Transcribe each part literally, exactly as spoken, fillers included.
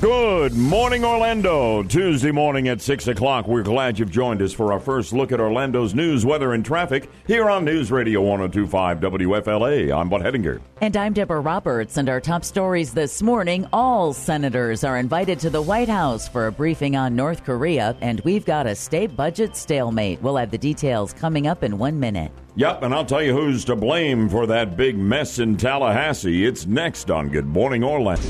Good morning, Orlando. Tuesday morning at six o'clock. We're glad you've joined us for our first look at Orlando's news, weather, and traffic here on News Radio ten twenty-five W F L A. I'm Bud Hedinger. And I'm Deborah Roberts. And our top stories this morning, all senators are invited to the White House for a briefing on North Korea. And we've got a state budget stalemate. We'll have the details coming up in one minute. Yep, and I'll tell you who's to blame for that big mess in Tallahassee. It's next on Good Morning, Orlando.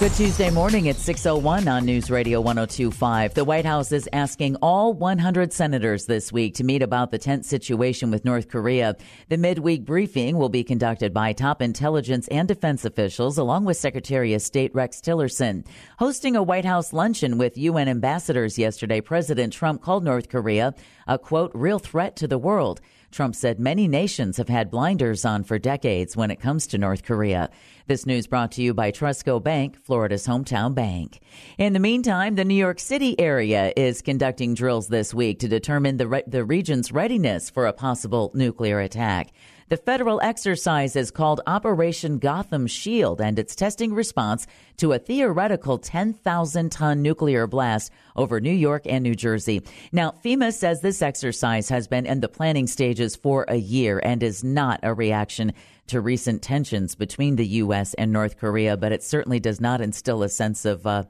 Good Tuesday morning at six oh one on News Radio ten twenty-five. The White House is asking all one hundred senators this week to meet about the tense situation with North Korea. The midweek briefing will be conducted by top intelligence and defense officials, along with Secretary of State Rex Tillerson. Hosting a White House luncheon with U N ambassadors yesterday, President Trump called North Korea a, quote, real threat to the world. Trump said many nations have had blinders on for decades when it comes to North Korea. This news brought to you by Trusco Bank, Florida's hometown bank. In the meantime, the New York City area is conducting drills this week to determine the, re- the region's readiness for a possible nuclear attack. The federal exercise is called Operation Gotham Shield, and it's testing response to a theoretical ten thousand ton nuclear blast over New York and New Jersey. Now, FEMA says this exercise has been in the planning stages for a year and is not a reaction to recent tensions between the U S and North Korea, but it certainly does not instill a sense of uh,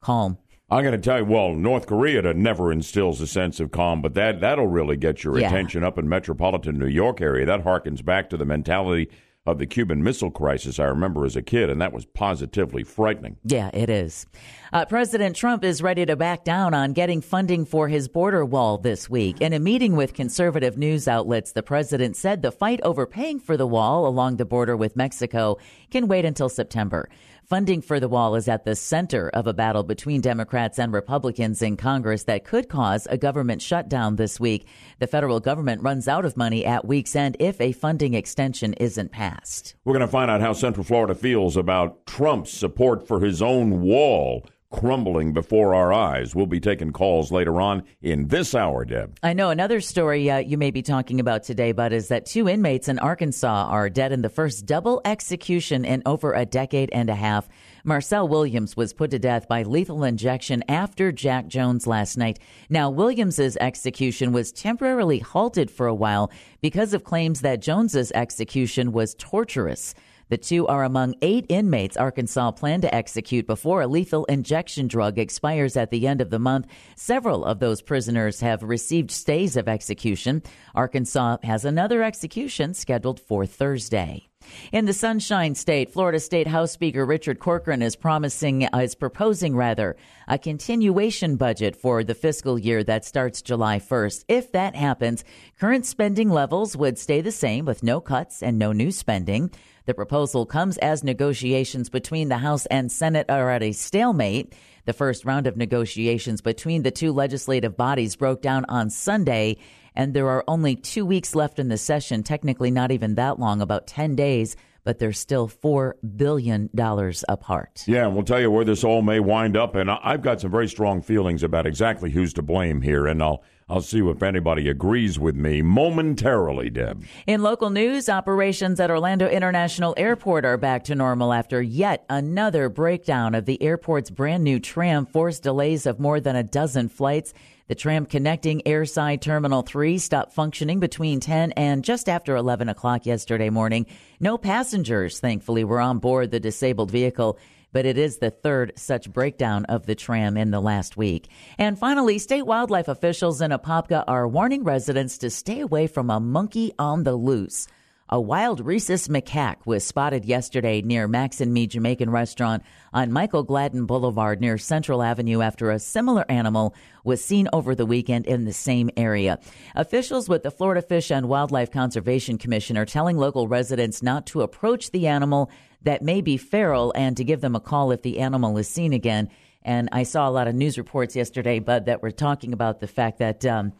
calm. I'm going to tell you, well, North Korea never instills a sense of calm, but that, that'll really get your yeah. attention up in metropolitan New York area. That harkens back to the mentality of the Cuban Missile Crisis I remember as a kid, and that was positively frightening. Yeah, it is. Uh, President Trump is ready to back down on getting funding for his border wall this week. In a meeting with conservative news outlets, the president said the fight over paying for the wall along the border with Mexico can wait until September. Funding for the wall is at the center of a battle between Democrats and Republicans in Congress that could cause a government shutdown this week. The federal government runs out of money at week's end if a funding extension isn't passed. We're going to find out how Central Florida feels about Trump's support for his own wall crumbling before our eyes. We'll be taking calls later on in this hour, Deb. I know another story uh, you may be talking about today, Bud, is that two inmates in Arkansas are dead in the first double execution in over a decade and a half. Marcel Williams was put to death by lethal injection after Jack Jones last night. Now, Williams's execution was temporarily halted for a while because of claims that Jones's execution was torturous. The two are among eight inmates Arkansas planned to execute before a lethal injection drug expires at the end of the month. Several of those prisoners have received stays of execution. Arkansas has another execution scheduled for Thursday. In the Sunshine State, Florida State House Speaker Richard Corcoran is promising, uh, is proposing rather, a continuation budget for the fiscal year that starts July first. If that happens, current spending levels would stay the same with no cuts and no new spending. The proposal comes as negotiations between the House and Senate are at a stalemate. The first round of negotiations between the two legislative bodies broke down on Sunday, and there are only two weeks left in the session, technically not even that long, about ten days, but they're still four billion dollars apart. Yeah, and we'll tell you where this all may wind up, and I've got some very strong feelings about exactly who's to blame here, and I'll I'll see if anybody agrees with me momentarily, Deb. In local news, operations at Orlando International Airport are back to normal after yet another breakdown of the airport's brand new tram forced delays of more than a dozen flights. The tram connecting Airside Terminal three stopped functioning between ten and just after eleven o'clock yesterday morning. No passengers, thankfully, were on board the disabled vehicle, but it is the third such breakdown of the tram in the last week. And finally, state wildlife officials in Apopka are warning residents to stay away from a monkey on the loose. A wild rhesus macaque was spotted yesterday near Max and Me Jamaican Restaurant on Michael Gladden Boulevard near Central Avenue after a similar animal was seen over the weekend in the same area. Officials with the Florida Fish and Wildlife Conservation Commission are telling local residents not to approach the animal that may be feral and to give them a call if the animal is seen again. And I saw a lot of news reports yesterday, Bud, that were talking about the fact that um,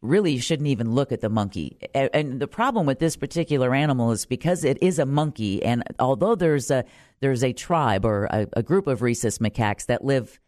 really you shouldn't even look at the monkey. And the problem with this particular animal is because it is a monkey, and although there's a, there's a tribe or a, a group of rhesus macaques that live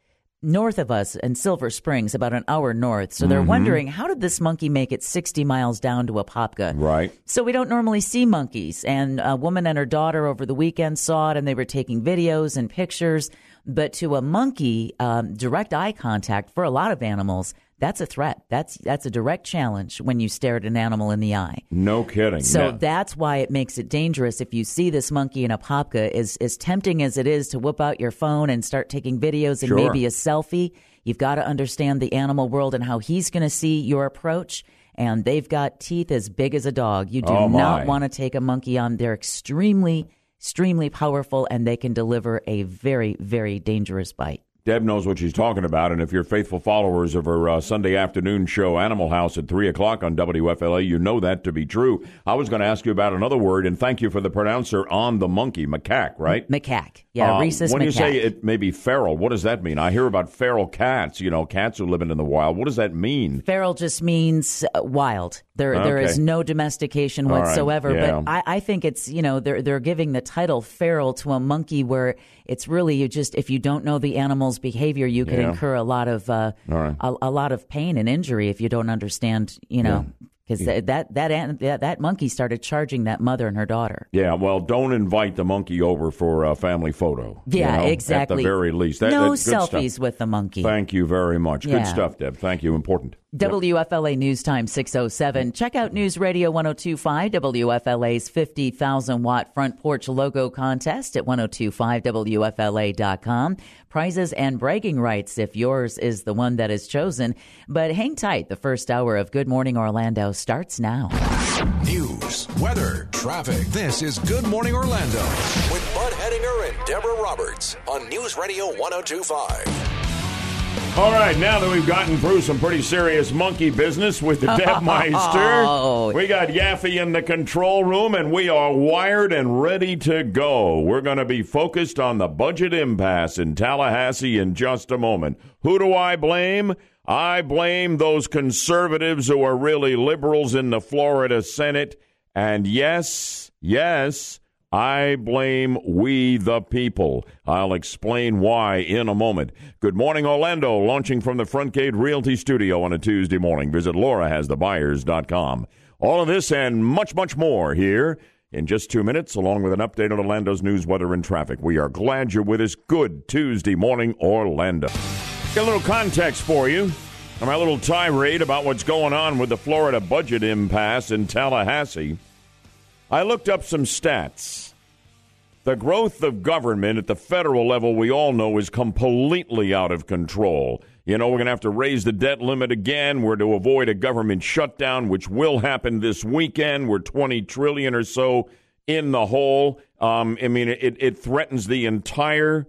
north of us in Silver Springs, about an hour north. So they're mm-hmm. wondering, how did this monkey make it sixty miles down to Apopka? Right. So we don't normally see monkeys. And a woman and her daughter over the weekend saw it, and they were taking videos and pictures. But to a monkey, um, direct eye contact for a lot of animals, that's a threat. That's that's a direct challenge when you stare at an animal in the eye. No kidding. So no. that's why it makes it dangerous. If you see this monkey in Apopka, as, as tempting as it is to whip out your phone and start taking videos and sure. maybe a selfie, you've got to understand the animal world and how he's going to see your approach. And they've got teeth as big as a dog. You do oh not want to take a monkey on. They're extremely, extremely powerful, and they can deliver a very, very dangerous bite. Deb knows what she's talking about, and if you're faithful followers of her uh, Sunday afternoon show, Animal House, at three o'clock on W F L A, you know that to be true. I was going to ask you about another word, and thank you for the pronouncer on the monkey, macaque, right? Macaque, yeah, um, rhesus macaque. When you say it may be feral, what does that mean? I hear about feral cats, you know, cats who are living in the wild. What does that mean? Feral just means wild. There okay. there is no domestication whatsoever, right. yeah. but I, I think it's, you know, they're, they're giving the title feral to a monkey where it's really you just, if you don't know the animal's behavior, you could yeah. incur a lot of uh, right. a, a lot of pain and injury if you don't understand, you know, because yeah. th- that that that that monkey started charging that mother and her daughter. Yeah, well, don't invite the monkey over for a family photo. Yeah, you know, exactly. At the very least, that, no that's good selfies stuff. With the monkey. Thank you very much. Yeah. Good stuff, Deb. Thank you. Important. W F L A News Time six oh seven. Check out News Radio ten twenty-five, W F L A's fifty thousand watt front porch logo contest at ten twenty-five W F L A dot com. Prizes and bragging rights if yours is the one that is chosen. But hang tight. The first hour of Good Morning Orlando starts now. News, weather, traffic. This is Good Morning Orlando with Bud Hedinger and Deborah Roberts on News Radio ten twenty-five. All right, now that we've gotten through some pretty serious monkey business with the Debmeister, oh. we got Yaffe in the control room, and we are wired and ready to go. We're going to be focused on the budget impasse in Tallahassee in just a moment. Who do I blame? I blame those conservatives who are really liberals in the Florida Senate. And yes, yes, I blame we the people. I'll explain why in a moment. Good Morning Orlando, launching from the Frontgate Realty Studio on a Tuesday morning. Visit Laura has the buyers dot com. All of this and much, much more here in just two minutes, along with an update on Orlando's news, weather, and traffic. We are glad you're with us. Good Tuesday morning, Orlando. Got a little context for you on my little tirade about what's going on with the Florida budget impasse in Tallahassee. I looked up some stats. The growth of government at the federal level, we all know, is completely out of control. You know, we're going to have to raise the debt limit again. We're to avoid a government shutdown, which will happen this weekend. We're twenty trillion dollars or so in the hole. Um, I mean, it, it threatens the entire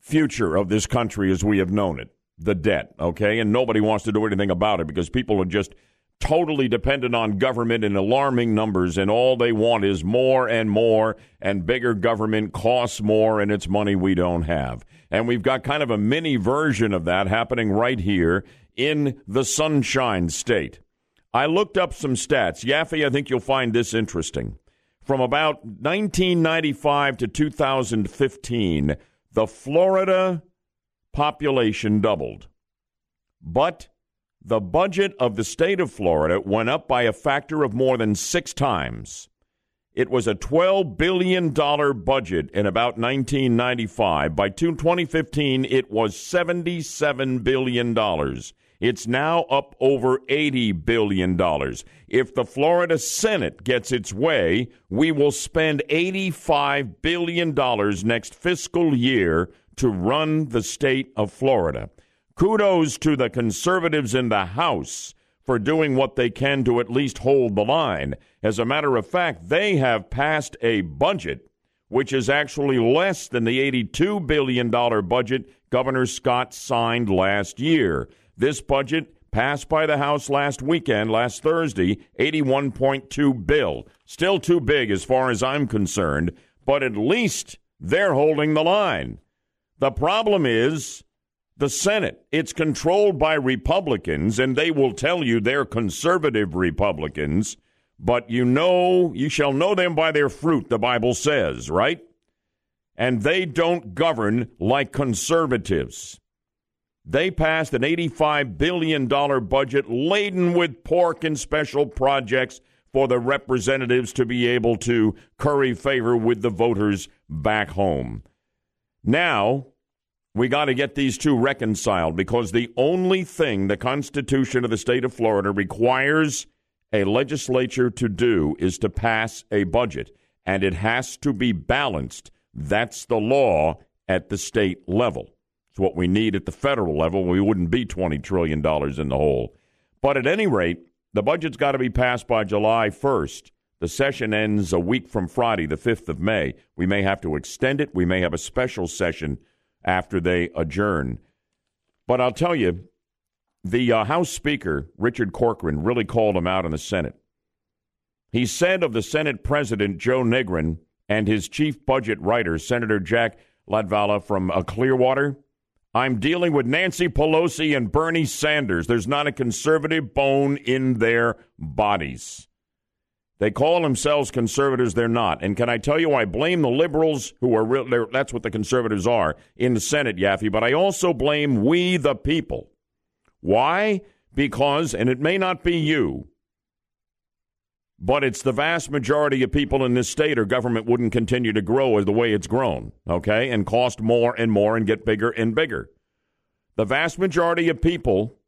future of this country as we have known it, the debt, okay? And nobody wants to do anything about it because people are just totally dependent on government in alarming numbers, and all they want is more and more, and bigger government costs more, and it's money we don't have. And we've got kind of a mini version of that happening right here in the Sunshine State. I looked up some stats. Yaffe, I think you'll find this interesting. From about nineteen ninety-five to two thousand fifteen, the Florida population doubled. But the budget of the state of Florida went up by a factor of more than six times. It was a twelve billion dollars budget in about nineteen ninety-five. By twenty fifteen, it was seventy-seven billion dollars. It's now up over eighty billion dollars. If the Florida Senate gets its way, we will spend eighty-five billion dollars next fiscal year to run the state of Florida. Kudos to the conservatives in the House for doing what they can to at least hold the line. As a matter of fact, they have passed a budget which is actually less than the eighty-two billion dollars budget Governor Scott signed last year. This budget passed by the House last weekend, last Thursday, eighty-one point two billion dollars. Still too big as far as I'm concerned, but at least they're holding the line. The problem is the Senate. It's controlled by Republicans, and they will tell you they're conservative Republicans, but you know, you shall know them by their fruit, the Bible says, right? And they don't govern like conservatives. They passed an eighty-five billion dollars budget laden with pork and special projects for the representatives to be able to curry favor with the voters back home. Now, we got to get these two reconciled because the only thing the Constitution of the state of Florida requires a legislature to do is to pass a budget, and it has to be balanced. That's the law at the state level. It's what we need at the federal level. We wouldn't be twenty trillion dollars in the hole. But at any rate, the budget's got to be passed by July first. The session ends a week from Friday, the fifth of May. We may have to extend it. We may have a special session after they adjourn. But I'll tell you, the uh, House Speaker, Richard Corcoran, really called him out in the Senate. He said of the Senate President, Joe Negron, and his chief budget writer, Senator Jack Latvala from uh, Clearwater, I'm dealing with Nancy Pelosi and Bernie Sanders. There's not a conservative bone in their bodies. They call themselves conservatives. They're not. And can I tell you, I blame the liberals who are real. That's what the conservatives are in the Senate, Yaffe. But I also blame we, the people. Why? Because, and it may not be you, but it's the vast majority of people in this state or government wouldn't continue to grow the way it's grown, okay, and cost more and more and get bigger and bigger. The vast majority of people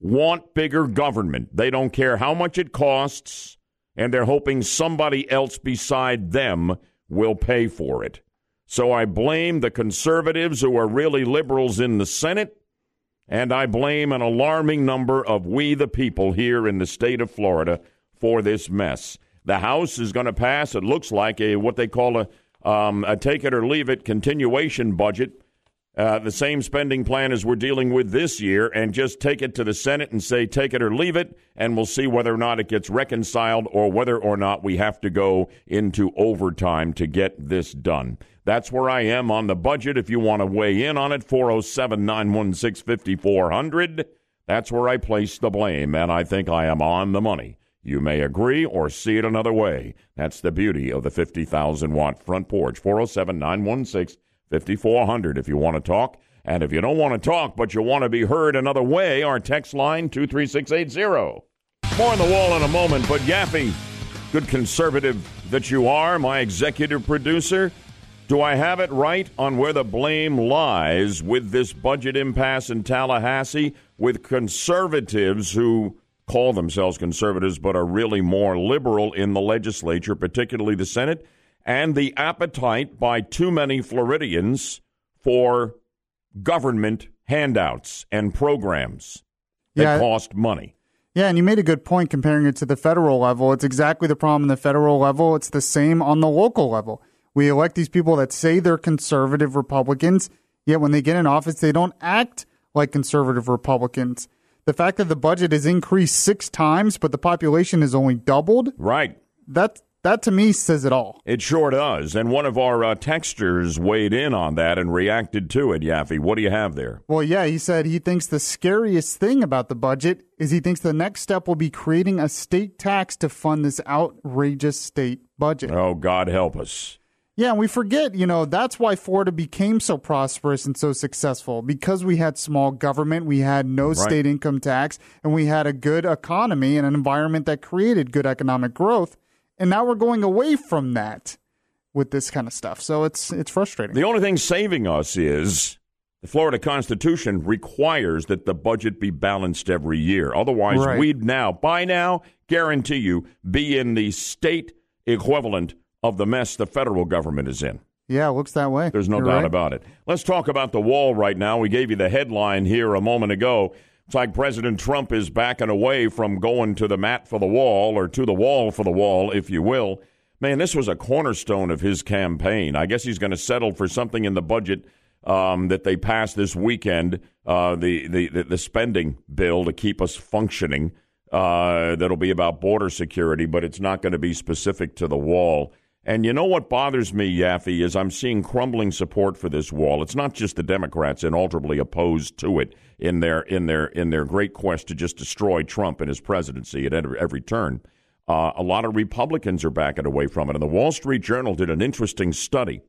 want bigger government. They don't care how much it costs, and they're hoping somebody else beside them will pay for it. So I blame the conservatives who are really liberals in the Senate, and I blame an alarming number of we the people here in the state of Florida for this mess. The House is going to pass, it looks like, a what they call a, um, a take-it-or-leave-it continuation budget, uh, the same spending plan as we're dealing with this year, and just take it to the Senate and say, take it or leave it, and we'll see whether or not it gets reconciled or whether or not we have to go into overtime to get this done. That's where I am on the budget. If you want to weigh in on it, four oh seven, nine one six, five four zero zero. That's where I place the blame, and I think I am on the money. You may agree or see it another way. That's the beauty of the fifty thousand watt front porch. four oh seven, nine one six, five four zero zero if you want to talk. And if you don't want to talk but you want to be heard another way, our text line, two three six eight zero. More on the wall in a moment, but Yaffe, good conservative that you are, my executive producer, do I have it right on where the blame lies with this budget impasse in Tallahassee with conservatives who call themselves conservatives, but are really more liberal in the legislature, particularly the Senate, and the appetite by too many Floridians for government handouts and programs that yeah. cost money? Yeah, and you made a good point comparing it to the federal level. It's exactly the problem in the federal level. It's the same on the local level. We elect these people that say they're conservative Republicans, yet when they get in office, they don't act like conservative Republicans. The fact that the budget has increased six times, but the population has only doubled. Right. That, that to me, says it all. It sure does. And one of our uh, texters weighed in on that and reacted to it, Yaffe. What do you have there? Well, yeah, he said he thinks the scariest thing about the budget is he thinks the next step will be creating a state tax to fund this outrageous state budget. Oh, God help us. Yeah, and we forget, you know, that's why Florida became so prosperous and so successful, because we had small government, we had no right. state income tax, and we had a good economy and an environment that created good economic growth. And now we're going away from that with this kind of stuff. So it's it's frustrating. The only thing saving us is the Florida Constitution requires that the budget be balanced every year. Otherwise, right. we'd now, by now, guarantee you, be in the state equivalent of the mess the federal government is in. Yeah, it looks that way. There's no You're doubt right. about it. Let's talk about the wall right now. We gave you the headline here a moment ago. It's like President Trump is backing away from going to the mat for the wall, or to the wall for the wall, if you will. Man, this was a cornerstone of his campaign. I guess he's going to settle for something in the budget um, that they passed this weekend, uh, the, the, the spending bill to keep us functioning. Uh, that'll be about border security, but it's not going to be specific to the wall. And you know what bothers me, Yaffe, is I'm seeing crumbling support for this wall. It's not just the Democrats inalterably opposed to it in their in their in their great quest to just destroy Trump and his presidency at every turn. Uh, a lot of Republicans are backing away from it. And the Wall Street Journal did an interesting study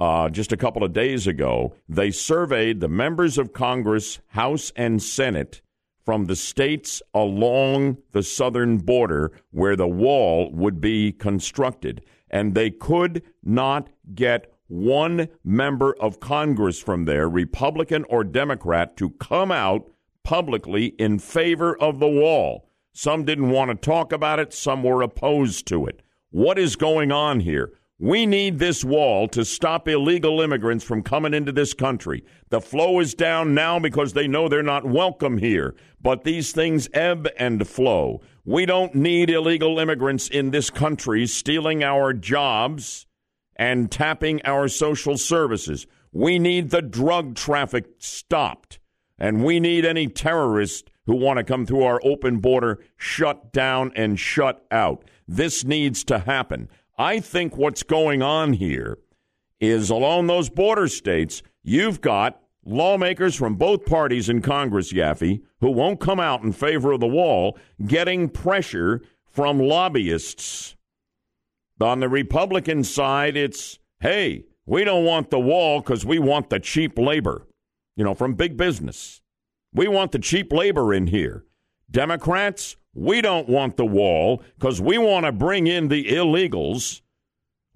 uh, just a couple of days ago, they surveyed the members of Congress, House and Senate from the states along the southern border where the wall would be constructed. And they could not get one member of Congress from there, Republican or Democrat, to come out publicly in favor of the wall. Some didn't want to talk about it. Some were opposed to it. What is going on here? We need this wall to stop illegal immigrants from coming into this country. The flow is down now because they know they're not welcome here. But these things ebb and flow. We don't need illegal immigrants in this country stealing our jobs and tapping our social services. We need the drug traffic stopped. And we need any terrorists who want to come through our open border shut down and shut out. This needs to happen. I think what's going on here is along those border states, you've got lawmakers from both parties in Congress, Yaffe, who won't come out in favor of the wall, getting pressure from lobbyists. On the Republican side, it's, hey, we don't want the wall because we want the cheap labor, you know, from big business. We want the cheap labor in here. Democrats, we don't want the wall because we want to bring in the illegals.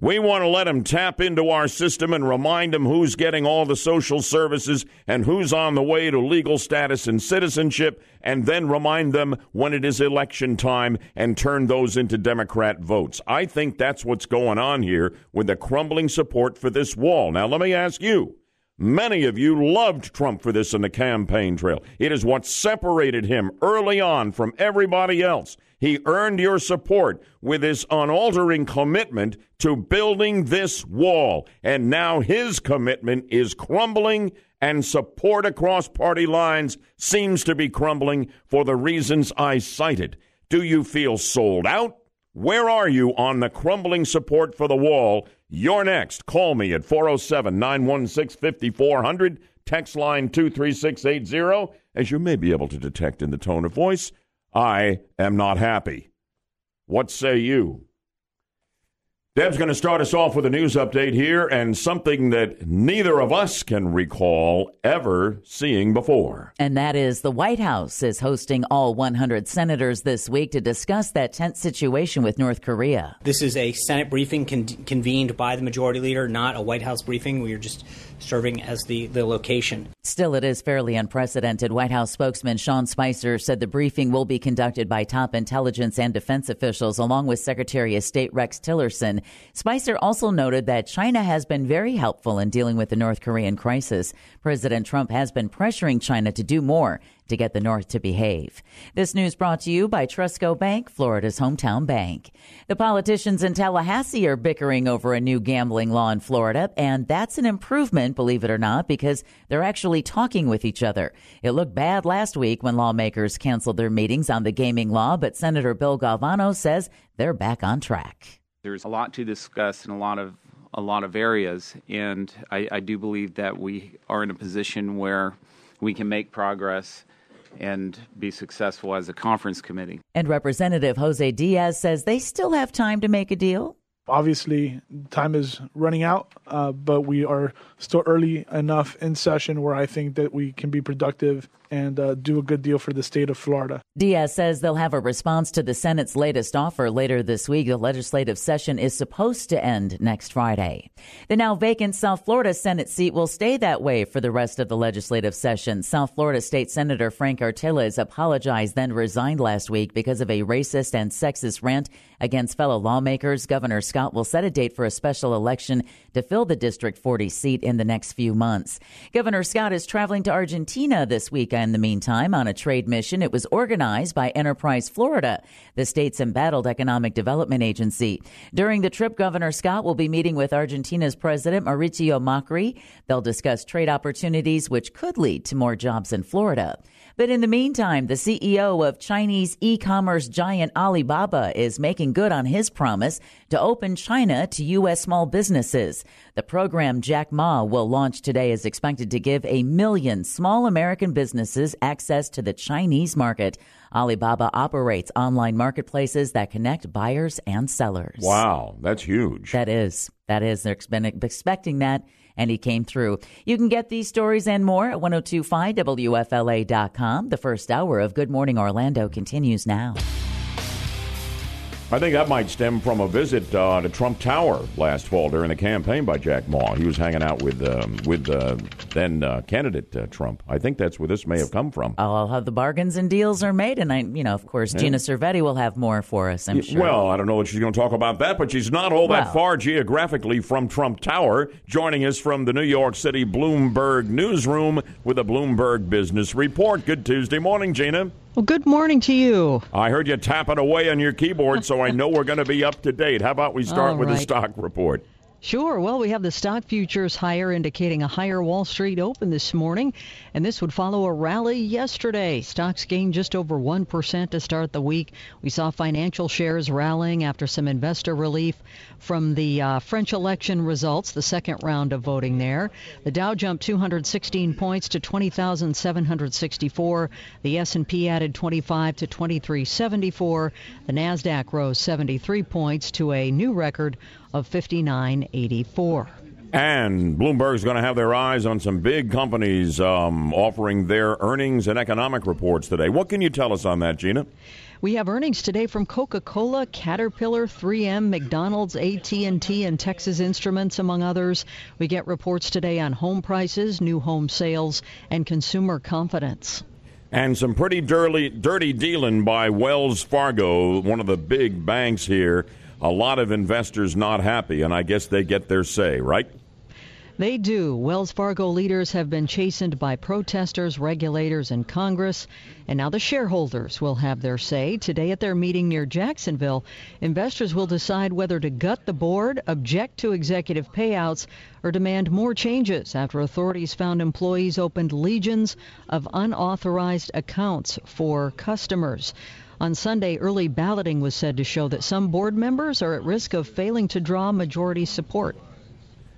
We want to let them tap into our system and remind them who's getting all the social services and who's on the way to legal status and citizenship, and then remind them when it is election time and turn those into Democrat votes. I think that's what's going on here with the crumbling support for this wall. Now, let me ask you. Many of you loved Trump for this in the campaign trail. It is what separated him early on from everybody else. He earned your support with his unaltering commitment to building this wall. And now his commitment is crumbling, and support across party lines seems to be crumbling for the reasons I cited. Do you feel sold out? Where are you on the crumbling support for the wall? You're next. Call me at four oh seven, nine one six, five four zero zero, text line two three six eight zero. As you may be able to detect in the tone of voice, I am not happy. What say you? Deb's going to start us off with a news update here and something that neither of us can recall ever seeing before. And that is the White House is hosting all one hundred senators this week to discuss that tense situation with North Korea. This is a Senate briefing con- convened by the majority leader, not a White House briefing. We are just serving as the, the location. Still, it is fairly unprecedented. White House spokesman Sean Spicer said the briefing will be conducted by top intelligence and defense officials, along with Secretary of State Rex Tillerson. Spicer also noted that China has been very helpful in dealing with the North Korean crisis. President Trump has been pressuring China to do more to get the North to behave. This news brought to you by Trusco Bank, Florida's hometown bank. The politicians in Tallahassee are bickering over a new gambling law in Florida, and that's an improvement, believe it or not, because they're actually talking with each other. It looked bad last week when lawmakers canceled their meetings on the gaming law, but Senator Bill Galvano says they're back on track. There's a lot to discuss in a lot of a lot of areas, and I, I do believe that we are in a position where we can make progress and be successful as a conference committee. And Representative Jose Diaz says they still have time to make a deal. Obviously, time is running out, uh, but we are still early enough in session where I think that we can be productive and uh, do a good deal for the state of Florida. Diaz says they'll have a response to the Senate's latest offer later this week. The legislative session is supposed to end next Friday. The now vacant South Florida Senate seat will stay that way for the rest of the legislative session. South Florida State Senator Frank Artiles apologized, then resigned last week because of a racist and sexist rant against fellow lawmakers. Governor Scott will set a date for a special election to fill the District forty seat in the next few months. Governor Scott is traveling to Argentina this weekend. In the meantime, on a trade mission, it was organized by Enterprise Florida, the state's embattled economic development agency. During the trip, Governor Scott will be meeting with Argentina's President Mauricio Macri. They'll discuss trade opportunities, which could lead to more jobs in Florida. But in the meantime, the C E O of Chinese e-commerce giant Alibaba is making good on his promise to open China to U S small businesses. The program Jack Ma will launch today is expected to give a million small American businesses access to the Chinese market. Alibaba operates online marketplaces that connect buyers and sellers. Wow, that's huge. That is. That is. They've been expecting that, and he came through. You can get these stories and more at ten twenty-five W F L A dot com. The first hour of Good Morning Orlando continues now. I think that might stem from a visit uh, to Trump Tower last fall during the campaign by Jack Ma. He was hanging out with um, with uh, then uh, candidate uh, Trump. I think that's where this may have come from. I'll have the bargains and deals are made, and I, you know, of course, yeah. Gina Cervetti will have more for us. I'm yeah, sure. Well, I don't know that she's going to talk about that, but she's not all that well, far geographically from Trump Tower. Joining us from the New York City Bloomberg newsroom with a Bloomberg Business Report. Good Tuesday morning, Gina. Well, good morning to you. I heard you tapping away on your keyboard, so I know we're going to be up to date. How about we start All with right. the stock report? Sure. Well, we have the stock futures higher, indicating a higher Wall Street open this morning, and this would follow a rally yesterday. Stocks gained just over one percent to start the week. We saw financial shares rallying after some investor relief from the uh, French election results, the second round of voting there. The Dow jumped two hundred sixteen points to twenty thousand seven hundred sixty-four. The S and P added twenty-five to twenty-three seventy-four. The NASDAQ rose seventy-three points to a new record of fifty-nine eighty-four. And Bloomberg's going to have their eyes on some big companies um, offering their earnings and economic reports today. What can you tell us on that, Gina? We have earnings today from Coca-Cola, Caterpillar, three M, McDonald's, A T and T, and Texas Instruments, among others. We get reports today on home prices, new home sales, and consumer confidence. And some pretty dirty, dirty dealing by Wells Fargo, one of the big banks here. A lot of investors not happy, and I guess they get their say, right? They do. Wells Fargo leaders have been chastened by protesters, regulators, and Congress, and now the shareholders will have their say. Today at their meeting near Jacksonville, investors will decide whether to gut the board, object to executive payouts, or demand more changes after authorities found employees opened legions of unauthorized accounts for customers. On Sunday, early balloting was said to show that some board members are at risk of failing to draw majority support.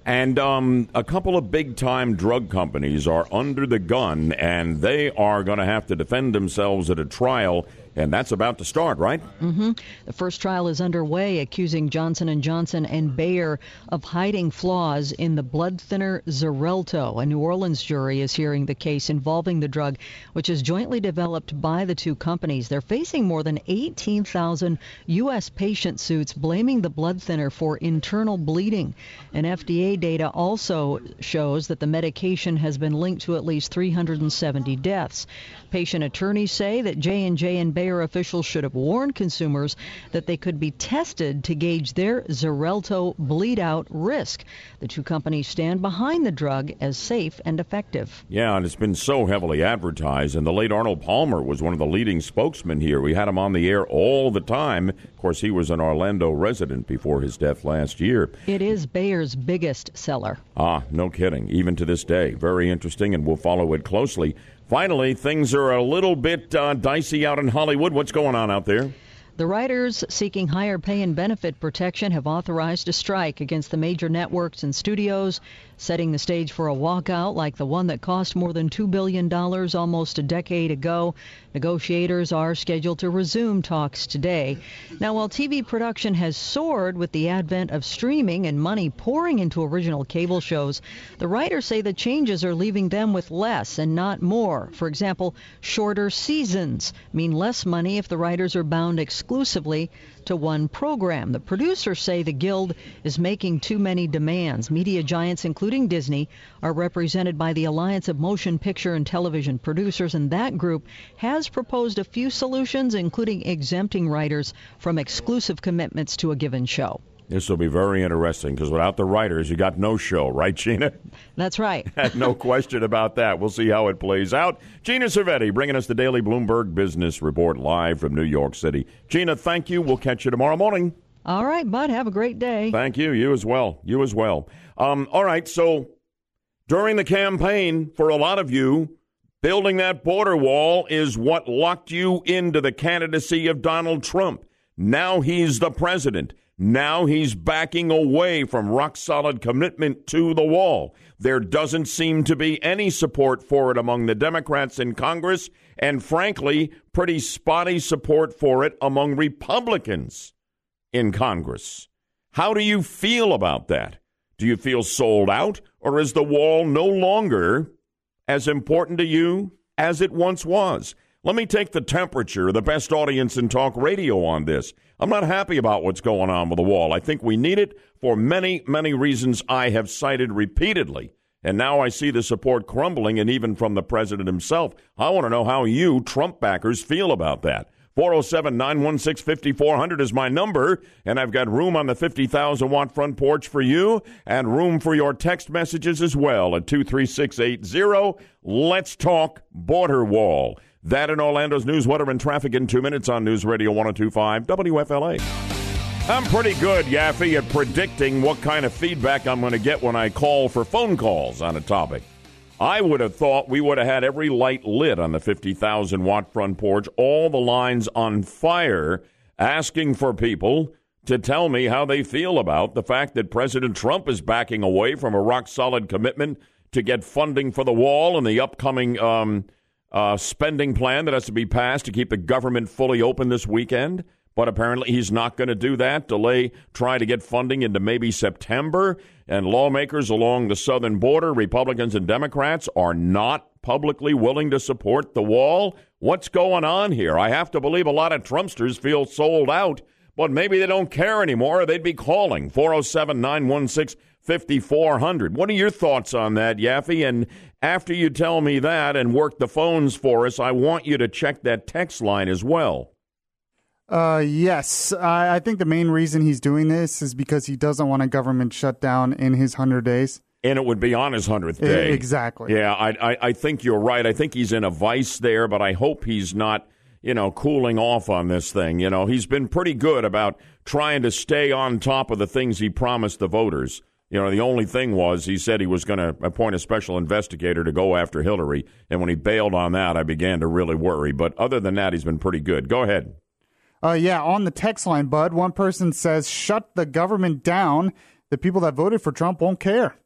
And um, a couple of big-time drug companies are under the gun, and they are going to have to defend themselves at a trial, and that's about to start, right? Mm-hmm. The first trial is underway, accusing Johnson and Johnson and Bayer of hiding flaws in the blood thinner Xarelto. A New Orleans jury is hearing the case involving the drug, which is jointly developed by the two companies. They're facing more than eighteen thousand U S patient suits blaming the blood thinner for internal bleeding. And F D A data also shows that the medication has been linked to at least three hundred seventy deaths. Patient attorneys say that J and J and Bayer officials should have warned consumers that they could be tested to gauge their Xarelto bleed-out risk. The two companies stand behind the drug as safe and effective. Yeah, and it's been so heavily advertised, and the late Arnold Palmer was one of the leading spokesmen here. We had him on the air all the time. Of course, he was an Orlando resident before his death last year. It is Bayer's biggest seller. Ah, no kidding. Even to this day. Very interesting, and we'll follow it closely. Finally, things are a little bit uh, dicey out in Hollywood. What's going on out there? The writers seeking higher pay and benefit protection have authorized a strike against the major networks and studios, setting the stage for a walkout like the one that cost more than two billion dollars almost a decade ago. Negotiators are scheduled to resume talks today. Now, while T V production has soared with the advent of streaming and money pouring into original cable shows, the writers say the changes are leaving them with less and not more. For example, shorter seasons mean less money if the writers are bound exclusively exclusively to one program. The producers say the Guild is making too many demands. Media giants, including Disney, are represented by the Alliance of Motion Picture and Television Producers, and that group has proposed a few solutions, including exempting writers from exclusive commitments to a given show. This will be very interesting, because without the writers, you got no show, right, Gina? That's right. No question about that. We'll see how it plays out. Gina Cervetti bringing us the Daily Bloomberg Business Report live from New York City. Gina, thank you. We'll catch you tomorrow morning. All right, bud. Have a great day. Thank you. You as well. You as well. Um, all right, so during the campaign, for a lot of you, building that border wall is what locked you into the candidacy of Donald Trump. Now he's the president. Now he's backing away from rock-solid commitment to the wall. There doesn't seem to be any support for it among the Democrats in Congress, and frankly, pretty spotty support for it among Republicans in Congress. How do you feel about that? Do you feel sold out, or is the wall no longer as important to you as it once was? Let me take the temperature, the best audience in talk radio on this. I'm not happy about what's going on with the wall. I think we need it for many, many reasons I have cited repeatedly. And now I see the support crumbling, and even from the president himself. I want to know how you Trump backers feel about that. four oh seven, nine one six, five four zero zero is my number, and I've got room on the fifty thousand watt front porch for you and room for your text messages as well at two three six eight zero. Let's talk border wall. That and Orlando's news, weather, and traffic in two minutes on News Radio ten twenty-five W F L A. I'm pretty good, Yaffe, at predicting what kind of feedback I'm going to get when I call for phone calls on a topic. I would have thought we would have had every light lit on the fifty thousand watt front porch, all the lines on fire, asking for people to tell me how they feel about the fact that President Trump is backing away from a rock-solid commitment to get funding for the wall and the upcoming um Uh, spending plan that has to be passed to keep the government fully open this weekend. But apparently he's not going to do that. Delay, try to get funding into maybe September. And lawmakers along the southern border, Republicans and Democrats, are not publicly willing to support the wall. What's going on here? I have to believe a lot of Trumpsters feel sold out, but maybe they don't care anymore, or they'd be calling four oh seven, nine one six, five four zero zero. What are your thoughts on that, Yaffe? And after you tell me that and work the phones for us, I want you to check that text line as well. Uh, yes. I, I think the main reason he's doing this is because he doesn't want a government shutdown in his one hundred days. And it would be on his one hundredth day. It, exactly. Yeah, I, I, I think you're right. I think he's in a vice there, but I hope he's not, you know, cooling off on this thing. You know, he's been pretty good about trying to stay on top of the things he promised the voters. You know, the only thing was he said he was going to appoint a special investigator to go after Hillary. And when he bailed on that, I began to really worry. But other than that, he's been pretty good. Go ahead. Uh, yeah, on the text line, Bud, one person says, shut the government down. The people that voted for Trump won't care.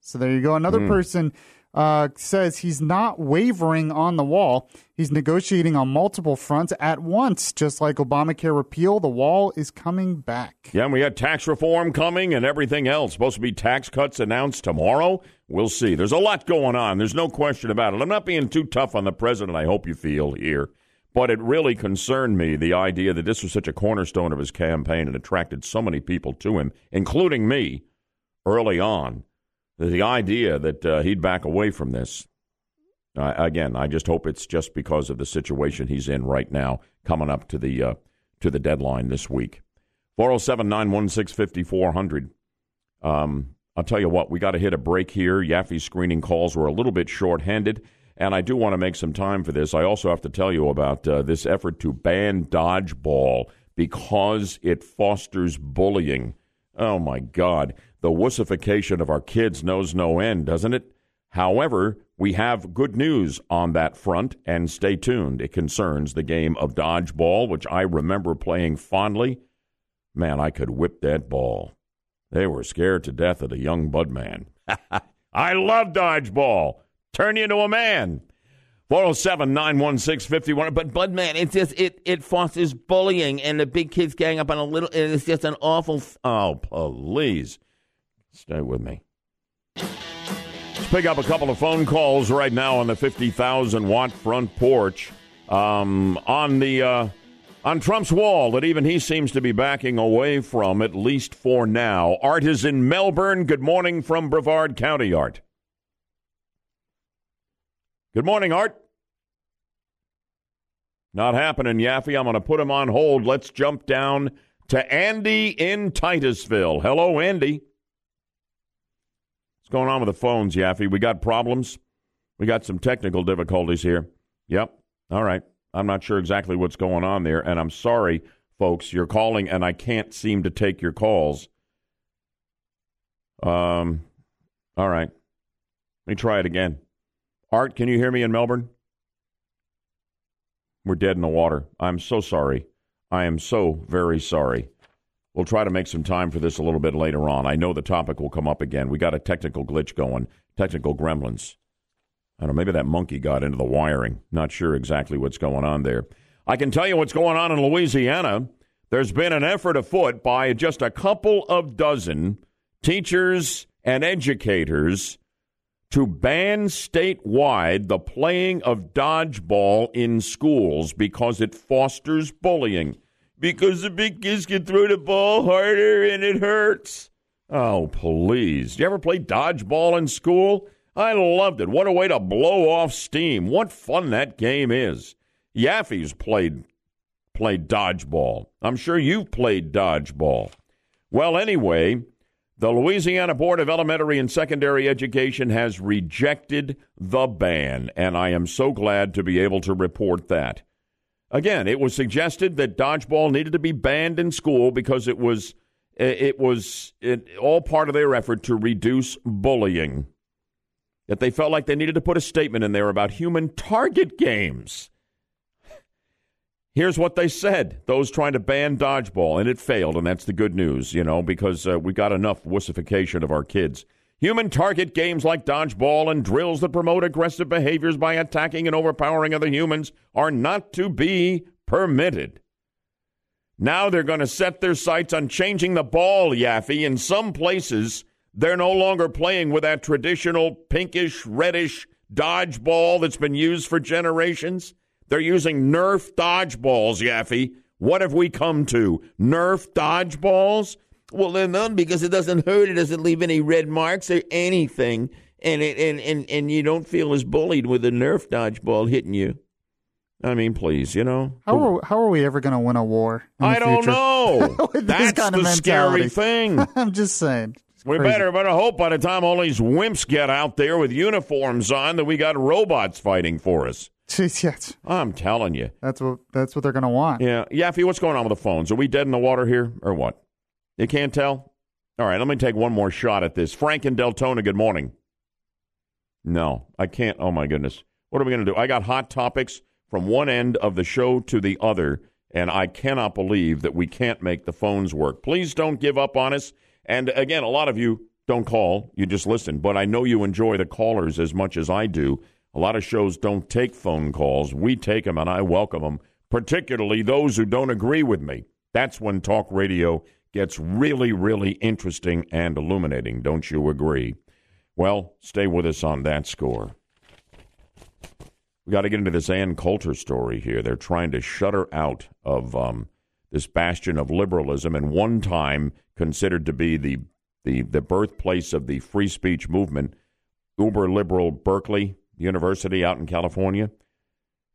So there you go. Another mm. person uh, says he's not wavering on the wall. He's negotiating on multiple fronts at once. Just like Obamacare repeal, the wall is coming back. Yeah, and we had tax reform coming and everything else. Supposed to be tax cuts announced tomorrow. We'll see. There's a lot going on. There's no question about it. I'm not being too tough on the president, I hope you feel here. But it really concerned me, the idea that this was such a cornerstone of his campaign and attracted so many people to him, including me, early on. The idea that uh, he'd back away from this. Uh, again, I just hope it's just because of the situation he's in right now, coming up to the uh, to the deadline this week. four oh seven, nine one six, five four zero zero. Um, I'll tell you what, we got to hit a break here. Yaffe's screening calls were a little bit shorthanded, and I do want to make some time for this. I also have to tell you about uh, this effort to ban dodgeball because it fosters bullying. Oh, my God. The wussification of our kids knows no end, doesn't it? However, we have good news on that front, and stay tuned. It concerns the game of dodgeball, which I remember playing fondly. Man, I could whip that ball. They were scared to death of the young Bud Man. I love dodgeball. Turn you into a man. four oh seven, nine one six, five one. But Bud Man, it's just, it, it fosters bullying, and the big kids gang up on a little, it's just an awful, f- oh, please. Stay with me. Pick up a couple of phone calls right now on the fifty thousand watt front porch um, on the uh, on Trump's wall that even he seems to be backing away from, at least for now. Art is in Melbourne. Good morning from Brevard County, Art. Good morning, Art. Not happening, Yaffe. I'm going to put him on hold. Let's jump down to Andy in Titusville. Hello, Andy. Going on with the phones, Yaffe? We got problems. We got some technical difficulties here. Yep. All right. I'm not sure exactly what's going on there, and I'm sorry, folks. You're calling, and I can't seem to take your calls. Um. All right. Let me try it again. Art, can you hear me in Melbourne? We're dead in the water. I'm so sorry. I am so very sorry. We'll try to make some time for this a little bit later on. I know the topic will come up again. We got a technical glitch going, technical gremlins. I don't know, maybe that monkey got into the wiring. Not sure exactly what's going on there. I can tell you what's going on in Louisiana. There's been an effort afoot by just a couple of dozen teachers and educators to ban statewide the playing of dodgeball in schools because it fosters bullying. Because the big kids can throw the ball harder and it hurts. Oh, please. You ever play dodgeball in school? I loved it. What a way to blow off steam. What fun that game is. Yaffies played, played dodgeball. I'm sure you've played dodgeball. Well, anyway, the Louisiana Board of Elementary and Secondary Education has rejected the ban, and I am so glad to be able to report that. Again, it was suggested that dodgeball needed to be banned in school because it was it was it, all part of their effort to reduce bullying. That they felt like they needed to put a statement in there about human target games. Here's what they said, those trying to ban dodgeball, and it failed, and that's the good news, you know, because uh, we got enough wussification of our kids. Human target games like dodgeball and drills that promote aggressive behaviors by attacking and overpowering other humans are not to be permitted. Now they're going to set their sights on changing the ball, Yaffe. In some places, they're no longer playing with that traditional pinkish, reddish dodgeball that's been used for generations. They're using Nerf dodgeballs, Yaffe. What have we come to? Nerf dodgeballs? Well, they're none because it doesn't hurt. It doesn't leave any red marks or anything. And it, and, and, and you don't feel as bullied with a Nerf dodgeball hitting you. I mean, please, you know. How are, how are we ever going to win a war? I don't know. That's the scary thing. I'm just saying. We better, better hope by the time all these wimps get out there with uniforms on that we got robots fighting for us. Yes. I'm telling you. That's what, that's what they're going to want. Yeah. Yaffe, what's going on with the phones? Are we dead in the water here or what? You can't tell? All right, let me take one more shot at this. Frank in Deltona, good morning. No, I can't. Oh, my goodness. What are we going to do? I got hot topics from one end of the show to the other, and I cannot believe that we can't make the phones work. Please don't give up on us. And, again, a lot of you don't call. You just listen. But I know you enjoy the callers as much as I do. A lot of shows don't take phone calls. We take them, and I welcome them, particularly those who don't agree with me. That's when talk radio gets really, really interesting and illuminating. Don't you agree? Well, stay with us on that score. We got to get into this Ann Coulter story here. They're trying to shut her out of um, this bastion of liberalism, and one time considered to be the, the, the birthplace of the free speech movement, uber-liberal Berkeley University out in California.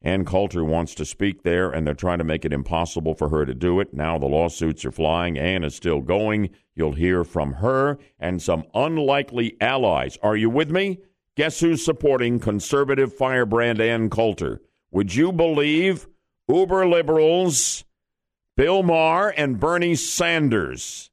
Ann Coulter wants to speak there, and they're trying to make it impossible for her to do it. Now the lawsuits are flying. Ann is still going. You'll hear from her and some unlikely allies. Are you with me? Guess who's supporting conservative firebrand Ann Coulter? Would you believe uber liberals Bill Maher and Bernie Sanders?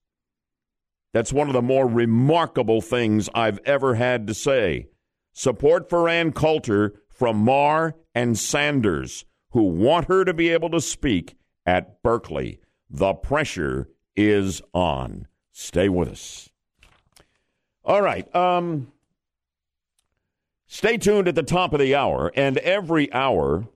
That's one of the more remarkable things I've ever had to say. Support for Ann Coulter from Maher and Sanders, who want her to be able to speak at Berkeley. The pressure is on. Stay with us. All right. Um, stay tuned at the top of the hour and every hour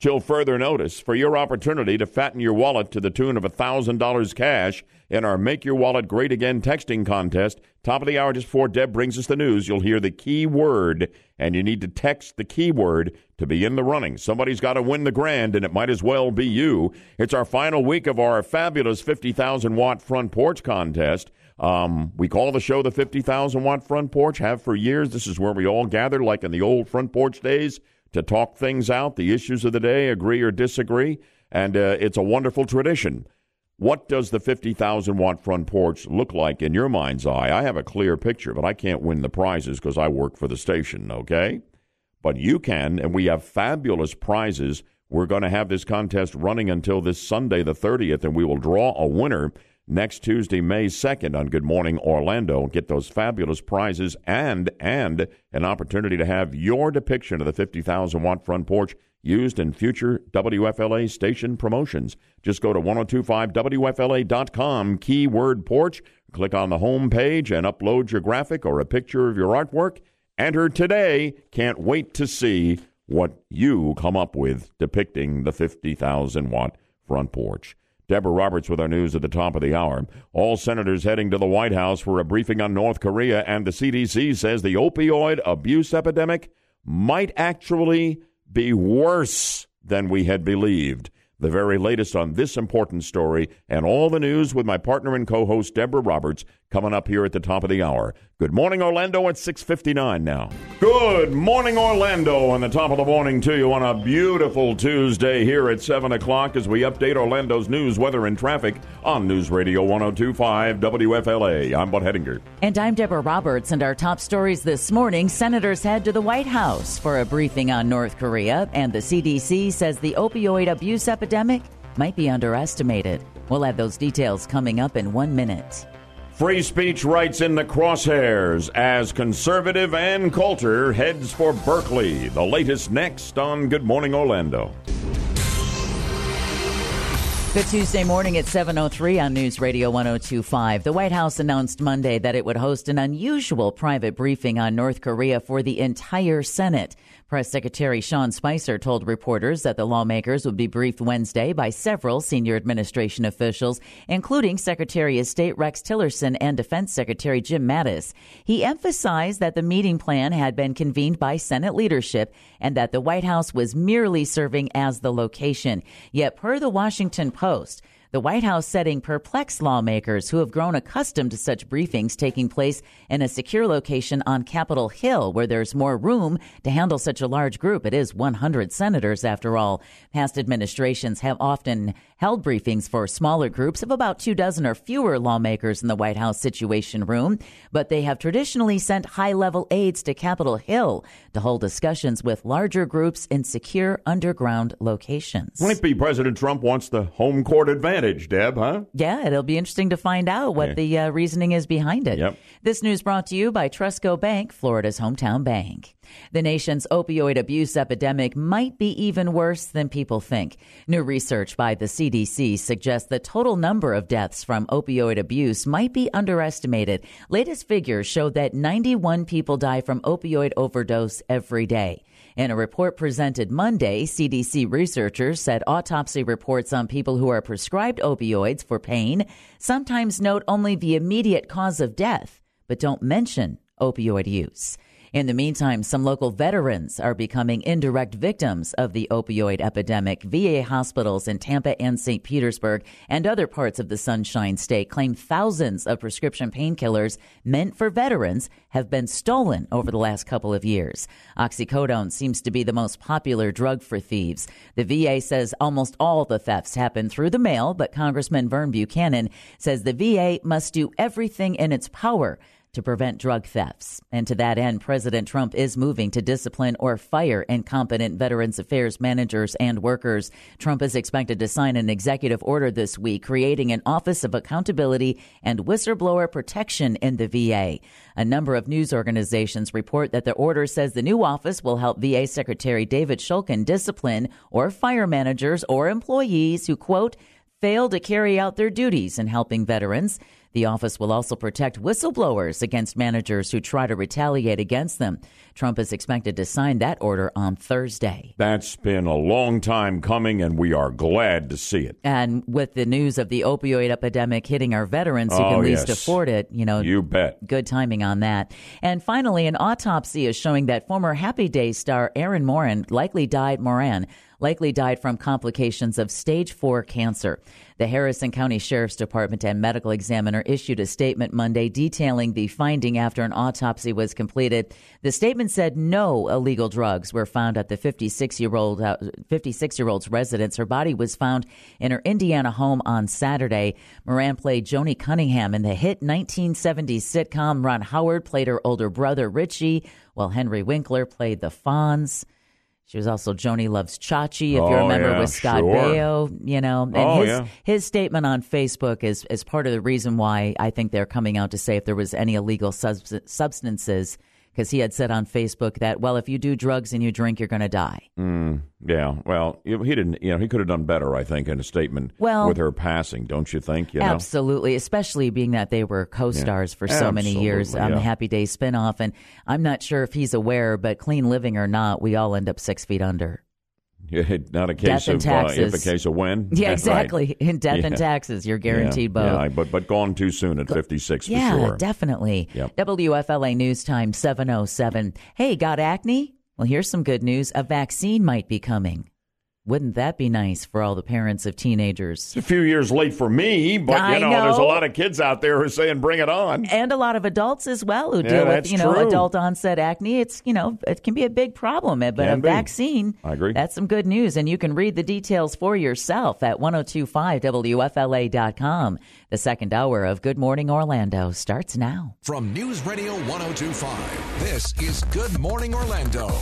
till further notice for your opportunity to fatten your wallet to the tune of one thousand dollars cash in our Make Your Wallet Great Again texting contest. Top of the hour, just before Deb brings us the news, you'll hear the key word, and you need to text the key word to be in the running. Somebody's got to win the grand, and it might as well be you. It's our final week of our fabulous fifty thousand watt front porch contest. Um, we call the show the fifty thousand watt front porch, have for years. This is where we all gather, like in the old front porch days, to talk things out, the issues of the day, agree or disagree, and uh, it's a wonderful tradition. What does the fifty thousand watt front porch look like in your mind's eye? I have a clear picture, but I can't win the prizes because I work for the station, okay? But you can, and we have fabulous prizes. We're going to have this contest running until this Sunday the thirtieth, and we will draw a winner next Tuesday, May second, on Good Morning Orlando. Get those fabulous prizes and and an opportunity to have your depiction of the fifty thousand watt front porch used in future W F L A station promotions. Just go to ten twenty-five W F L A dot com, keyword porch, click on the home page, and upload your graphic or a picture of your artwork. Enter today. Can't wait to see what you come up with depicting the fifty thousand watt front porch. Deborah Roberts with our news at the top of the hour. All senators heading to the White House for a briefing on North Korea, and the C D C says the opioid abuse epidemic might actually be worse than we had believed. The very latest on this important story and all the news with my partner and co-host Deborah Roberts coming up here at the top of the hour. Good morning, Orlando, at six fifty-nine now. Good morning, Orlando, on the top of the morning to you on a beautiful Tuesday here at seven o'clock as we update Orlando's news, weather, and traffic on News Radio ten twenty-five W F L A. I'm Bud Hedinger. And I'm Deborah Roberts, and our top stories this morning. Senators head to the White House for a briefing on North Korea, and the C D C says the opioid abuse epidemic might be underestimated. We'll have those details coming up in one minute. Free speech rights in the crosshairs as conservative Ann Coulter heads for Berkeley. The latest next on Good Morning Orlando. Good Tuesday morning at seven oh three on News Radio ten twenty-five. The White House announced Monday that it would host an unusual private briefing on North Korea for the entire Senate. Press Secretary Sean Spicer told reporters that the lawmakers would be briefed Wednesday by several senior administration officials, including Secretary of State Rex Tillerson and Defense Secretary Jim Mattis. He emphasized that the meeting plan had been convened by Senate leadership and that the White House was merely serving as the location. Yet, per the Washington Post, Post. The White House setting perplexed lawmakers who have grown accustomed to such briefings taking place in a secure location on Capitol Hill where there's more room to handle such a large group. It is one hundred senators, after all. Past administrations have often held briefings for smaller groups of about two dozen or fewer lawmakers in the White House Situation Room, but they have traditionally sent high-level aides to Capitol Hill to hold discussions with larger groups in secure underground locations. Might be President Trump wants the home court advantage, Deb, huh? Yeah, it'll be interesting to find out what yeah. the uh, reasoning is behind it. Yep. This news brought to you by Trusco Bank, Florida's hometown bank. The nation's opioid abuse epidemic might be even worse than people think. New research by the C D C suggests the total number of deaths from opioid abuse might be underestimated. Latest figures show that ninety-one people die from opioid overdose every day. In a report presented Monday, C D C researchers said autopsy reports on people who are prescribed opioids for pain sometimes note only the immediate cause of death, but don't mention opioid use. In the meantime, some local veterans are becoming indirect victims of the opioid epidemic. V A hospitals in Tampa and Saint Petersburg and other parts of the Sunshine State claim thousands of prescription painkillers meant for veterans have been stolen over the last couple of years. Oxycodone seems to be the most popular drug for thieves. The V A says almost all the thefts happen through the mail, but Congressman Vern Buchanan says the V A must do everything in its power to prevent drug thefts. And to that end, President Trump is moving to discipline or fire incompetent Veterans Affairs managers and workers. Trump is expected to sign an executive order this week creating an Office of Accountability and Whistleblower Protection in the V A. A number of news organizations report that the order says the new office will help V A Secretary David Shulkin discipline or fire managers or employees who, quote, fail to carry out their duties in helping veterans. The office will also protect whistleblowers against managers who try to retaliate against them. Trump is expected to sign that order on Thursday. That's been a long time coming, and we are glad to see it. And with the news of the opioid epidemic hitting our veterans who oh, can least yes. afford it, you know, you bet. Good timing on that. And finally, an autopsy is showing that former Happy Days star Erin Moran likely died Moran. likely died from complications of stage four cancer. The Harrison County Sheriff's Department and medical examiner issued a statement Monday detailing the finding after an autopsy was completed. The statement said no illegal drugs were found at the fifty-six-year-old, fifty-six-year-old's residence. Her body was found in her Indiana home on Saturday. Moran played Joni Cunningham in the hit nineteen seventies sitcom. Ron Howard played her older brother, Richie, while Henry Winkler played the Fonz. She was also Joni Loves Chachi, if oh, you remember, yeah, with Scott sure. Baio, you know. And oh, his, yeah. his statement on Facebook is, is part of the reason why I think they're coming out to say if there was any illegal sub- substances because he had said on Facebook that, well, if you do drugs and you drink, you're going to die. Mm, yeah. Well, he didn't, you know, he could have done better, I think, in a statement well, with her passing, don't you think? You know? Absolutely. Especially being that they were co-stars yeah. for so absolutely, many years on yeah. the Happy Days spinoff. And I'm not sure if he's aware, but clean living or not, we all end up six feet under. Yeah, not a case of uh, if a case of when. Yeah, that's exactly. Right. In death yeah. and taxes, you're guaranteed yeah, both. Yeah, but but gone too soon at Go- fifty-six for yeah, sure. Yeah, definitely. Yep. W F L A News Time seven oh seven. Hey, got acne? Well, here's some good news. A vaccine might be coming. Wouldn't that be nice for all the parents of teenagers? It's a few years late for me, but I you know, know there's a lot of kids out there who are saying bring it on. And a lot of adults as well who yeah, deal with, you know, true. adult onset acne. It's, you know, it can be a big problem, but can a be. vaccine, I agree. That's some good news. And you can read the details for yourself at ten twenty-five W F L A dot com. The second hour of Good Morning Orlando starts now. From News Radio ten twenty-five, this is Good Morning Orlando.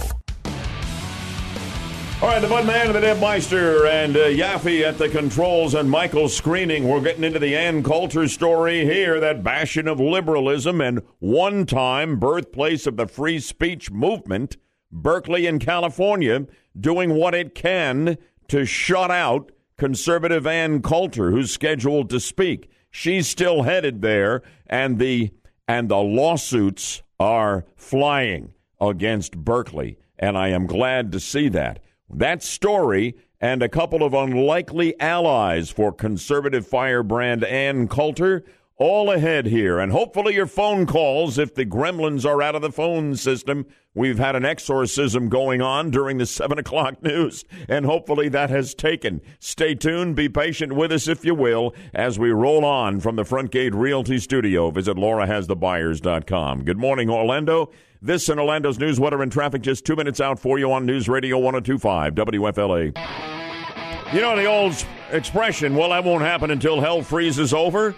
All right, the Bud Man and the Deb Meister and uh, Yaffe at the controls and Michael screening. We're getting into the Ann Coulter story here, that bastion of liberalism and one-time birthplace of the free speech movement, Berkeley in California, doing what it can to shut out conservative Ann Coulter, who's scheduled to speak. She's still headed there, and the and the lawsuits are flying against Berkeley, and I am glad to see that. That story and a couple of unlikely allies for conservative firebrand Ann Coulter all ahead here. And hopefully your phone calls if the gremlins are out of the phone system. We've had an exorcism going on during the seven o'clock news, and hopefully that has taken. Stay tuned. Be patient with us, if you will, as we roll on from the Frontgate Realty Studio. Visit Laura Has The Buyers dot com. Good morning, Orlando. This and Orlando's news, weather, and traffic just two minutes out for you on News Radio ten twenty-five W F L A. You know the old expression, well, that won't happen until hell freezes over?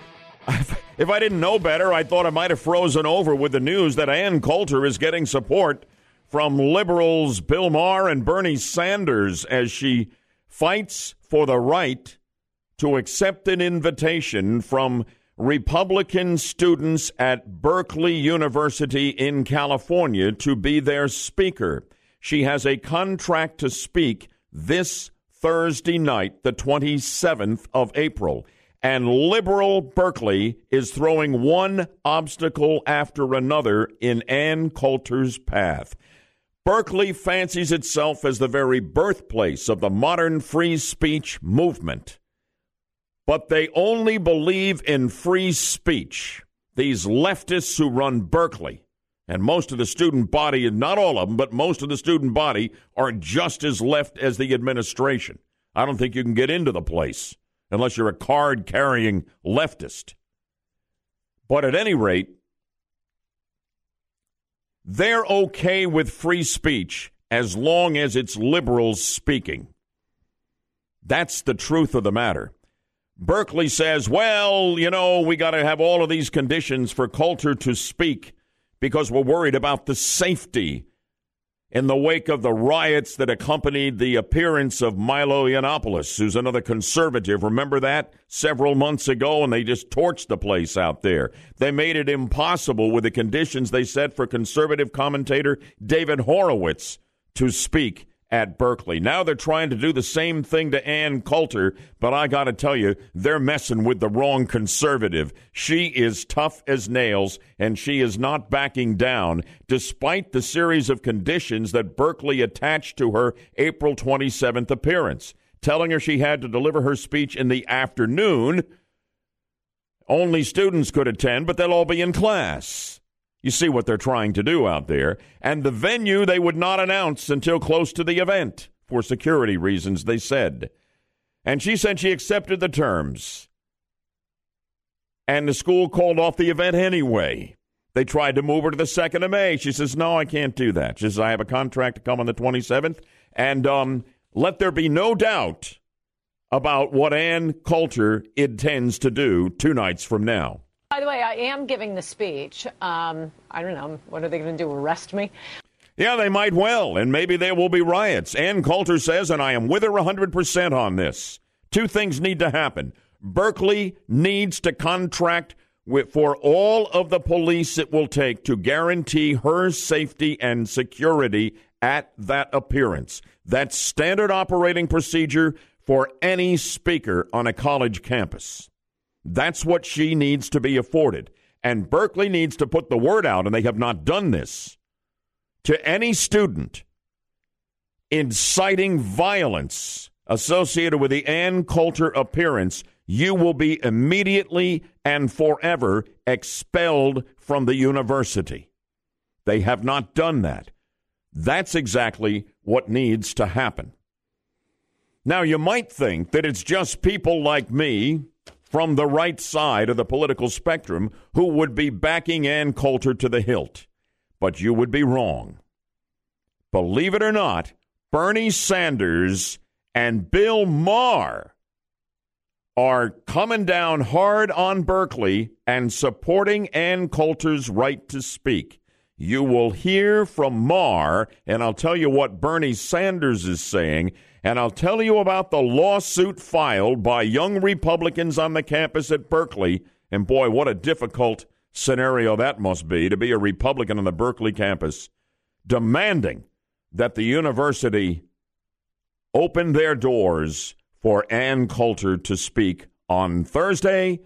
If I didn't know better, I thought I might have frozen over with the news that Ann Coulter is getting support from liberals Bill Maher and Bernie Sanders as she fights for the right to accept an invitation from Republican students at Berkeley University in California to be their speaker. She has a contract to speak this Thursday night, the twenty-seventh of April. And liberal Berkeley is throwing one obstacle after another in Ann Coulter's path. Berkeley fancies itself as the very birthplace of the modern free speech movement. But they only believe in free speech, these leftists who run Berkeley. And most of the student body, not all of them, but most of the student body are just as left as the administration. I don't think you can get into the place unless you're a card-carrying leftist. But at any rate, they're okay with free speech as long as it's liberals speaking. That's the truth of the matter. Berkeley says, well, you know, we got to have all of these conditions for Coulter to speak because we're worried about the safety in the wake of the riots that accompanied the appearance of Milo Yiannopoulos, who's another conservative. Remember that? Several months ago, and they just torched the place out there. They made it impossible with the conditions they set for conservative commentator David Horowitz to speak at Berkeley. Now they're trying to do the same thing to Ann Coulter, but I got to tell you, they're messing with the wrong conservative. She is tough as nails, and she is not backing down, despite the series of conditions that Berkeley attached to her April twenty-seventh appearance, telling her she had to deliver her speech in the afternoon. Only students could attend, but they'll all be in class. You see what they're trying to do out there. And the venue they would not announce until close to the event for security reasons, they said. And she said she accepted the terms. And the school called off the event anyway. They tried to move her to the second of May. She says, no, I can't do that. She says, I have a contract to come on the twenty-seventh. And um, let there be no doubt about what Ann Coulter intends to do two nights from now. By the way, I am giving the speech. Um, I don't know. What are they going to do, arrest me? Yeah, they might well, and maybe there will be riots. Ann Coulter says, and I am with her one hundred percent on this, two things need to happen. Berkeley needs to contract with, for all of the police it will take to guarantee her safety and security at that appearance. That's standard operating procedure for any speaker on a college campus. That's what she needs to be afforded. And Berkeley needs to put the word out, and they have not done this, to any student inciting violence associated with the Ann Coulter appearance, you will be immediately and forever expelled from the university. They have not done that. That's exactly what needs to happen. Now, you might think that it's just people like me from the right side of the political spectrum who would be backing Ann Coulter to the hilt, but you would be wrong. Believe it or not, Bernie Sanders and Bill Maher are coming down hard on Berkeley and supporting Ann Coulter's right to speak. You will hear from Maher, and I'll tell you what Bernie Sanders is saying, and I'll tell you about the lawsuit filed by young Republicans on the campus at Berkeley. And boy, what a difficult scenario that must be, to be a Republican on the Berkeley campus, demanding that the university open their doors for Ann Coulter to speak on Thursday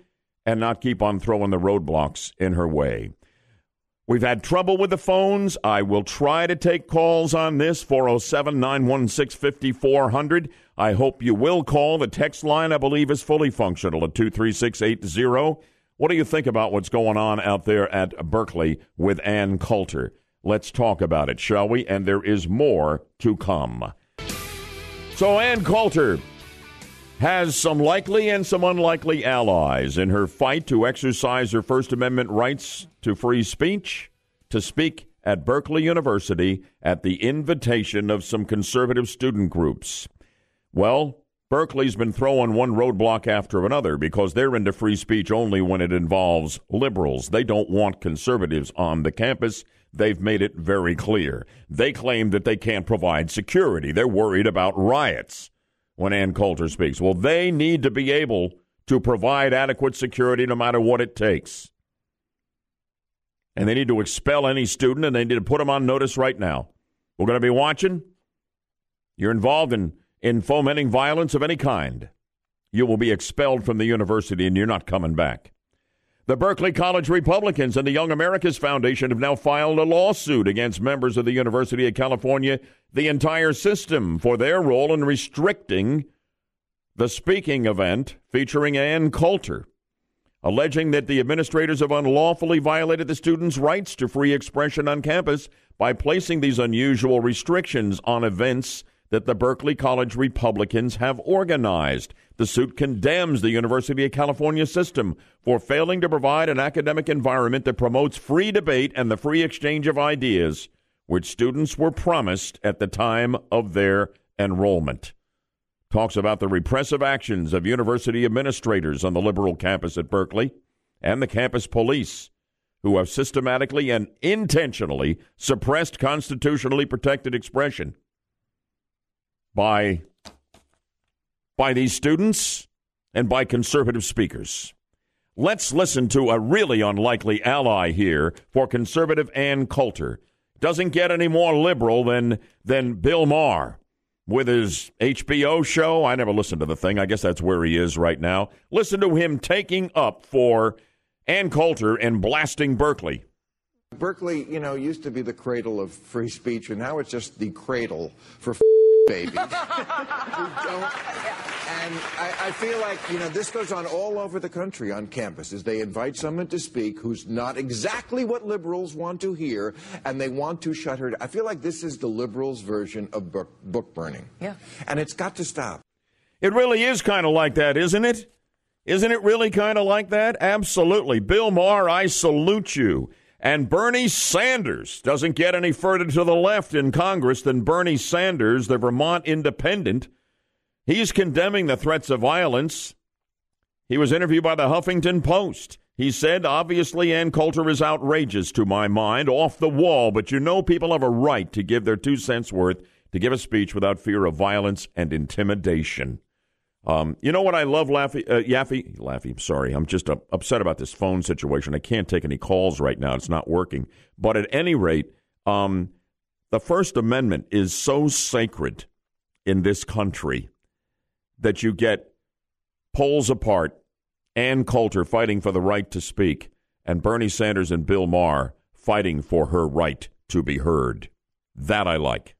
and not keep on throwing the roadblocks in her way. We've had trouble with the phones. I will try to take calls on this, four oh seven, nine one six, five four zero zero. I hope you will call. The text line, I believe, is fully functional at two three six eight zero. What do you think about what's going on out there at Berkeley with Ann Coulter? Let's talk about it, shall we? And there is more to come. So Ann Coulter has some likely and some unlikely allies in her fight to exercise her First Amendment rights to free speech, to speak at Berkeley University at the invitation of some conservative student groups. Well, Berkeley's been throwing one roadblock after another because they're into free speech only when it involves liberals. They don't want conservatives on the campus. They've made it very clear. They claim that they can't provide security. They're worried about riots when Ann Coulter speaks. Well, they need to be able to provide adequate security no matter what it takes. And they need to expel any student, and they need to put them on notice right now. We're going to be watching. You're involved in, in fomenting violence of any kind. You will be expelled from the university, and you're not coming back. The Berkeley College Republicans and the Young Americas Foundation have now filed a lawsuit against members of the University of California, the entire system, for their role in restricting the speaking event featuring Ann Coulter, alleging that the administrators have unlawfully violated the students' rights to free expression on campus by placing these unusual restrictions on events that the Berkeley College Republicans have organized. The suit condemns the University of California system for failing to provide an academic environment that promotes free debate and the free exchange of ideas, which students were promised at the time of their enrollment. Talks about the repressive actions of university administrators on the liberal campus at Berkeley and the campus police, who have systematically and intentionally suppressed constitutionally protected expression by by these students and by conservative speakers. Let's listen to a really unlikely ally here for conservative Ann Coulter. Doesn't get any more liberal than than Bill Maher with his H B O show. I never listened to the thing. I guess that's where he is right now. Listen to him taking up for Ann Coulter and blasting Berkeley. Berkeley, you know, used to be the cradle of free speech, and now it's just the cradle for f- babies. who don't, and I, I feel like, you know, this goes on all over the country on campuses. They invite someone to speak who's not exactly what liberals want to hear, and they want to shut her down. I feel like this is the liberals' version of book, book burning. Yeah. And it's got to stop. It really is kind of like that, isn't it? Isn't it really kind of like that? Absolutely. Bill Maher, I salute you. And Bernie Sanders doesn't get any further to the left in Congress than Bernie Sanders, the Vermont independent. He's condemning the threats of violence. He was interviewed by the Huffington Post. He said, obviously, Ann Coulter is outrageous to my mind, off the wall, but you know people have a right to give their two cents worth, to give a speech without fear of violence and intimidation. Um, you know what I love, Laffy, uh, Yaffe? Laffy, sorry. I'm just uh, upset about this phone situation. I can't take any calls right now. It's not working. But at any rate, um, the First Amendment is so sacred in this country that you get polls apart, Ann Coulter fighting for the right to speak, and Bernie Sanders and Bill Maher fighting for her right to be heard. That I like.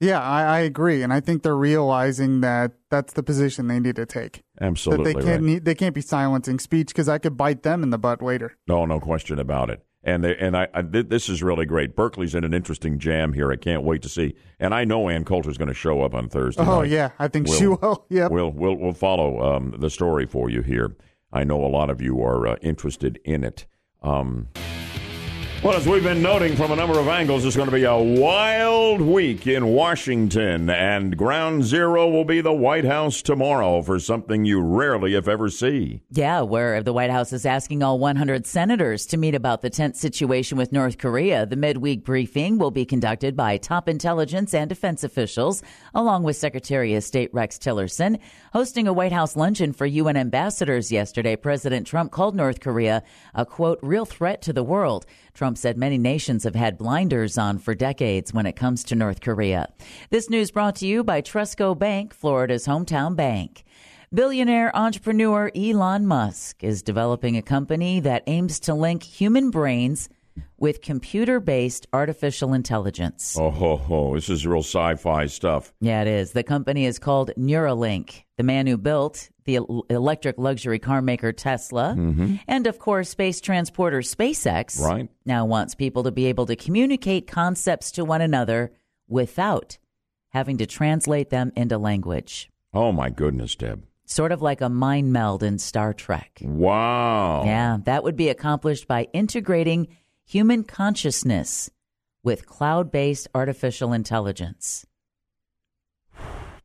Yeah, I, I agree. And I think they're realizing that that's the position they need to take. Absolutely. That they can't, right. they can't be silencing speech because I could bite them in the butt later. No, no question about it. And they, and I, I th- this is really great. Berkeley's in an interesting jam here. I can't wait to see. And I know Ann Coulter's going to show up on Thursday. Oh, night. Yeah. I think we'll, she will. Yep. We'll, we'll, we'll follow um, the story for you here. I know a lot of you are uh, interested in it. Um Well, as we've been noting from a number of angles, it's going to be a wild week in Washington, and ground zero will be the White House tomorrow for something you rarely, if ever, see. Yeah, where the White House is asking all one hundred senators to meet about the tense situation with North Korea. The midweek briefing will be conducted by top intelligence and defense officials, along with Secretary of State Rex Tillerson. Hosting a White House luncheon for U N ambassadors yesterday, President Trump called North Korea a, quote, real threat to the world. Trump said many nations have had blinders on for decades when it comes to North Korea. This news brought to you by Trusco Bank, Florida's hometown bank. Billionaire entrepreneur Elon Musk is developing a company that aims to link human brains with computer-based artificial intelligence. Oh, ho, ho. This is real sci-fi stuff. Yeah, it is. The company is called Neuralink. The man who built the electric luxury car maker Tesla, mm-hmm. and, of course, space transporter SpaceX, right. now wants people to be able to communicate concepts to one another without having to translate them into language. Oh, my goodness, Deb. Sort of like a mind meld in Star Trek. Wow. Yeah, that would be accomplished by integrating human consciousness with cloud-based artificial intelligence.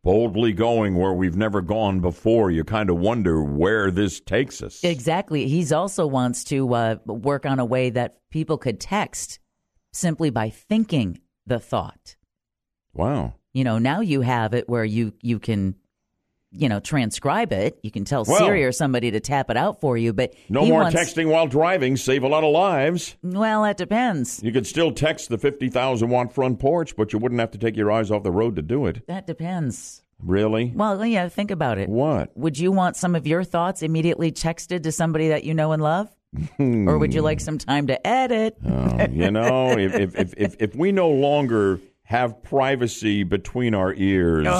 Boldly going where we've never gone before. You kind of wonder where this takes us. Exactly. He's also wants to uh, work on a way that people could text simply by thinking the thought. Wow. You know, now you have it where you, you can, you know, transcribe it. You can tell well, Siri or somebody to tap it out for you. But no more wants... texting while driving. Save a lot of lives. Well, that depends. You could still text the fifty thousand watt front porch, but you wouldn't have to take your eyes off the road to do it. That depends. Really? Well, yeah, think about it. What? Would you want some of your thoughts immediately texted to somebody that you know and love? Or would you like some time to edit? Oh, you know, if, if, if, if, if we no longer have privacy between our ears, oh.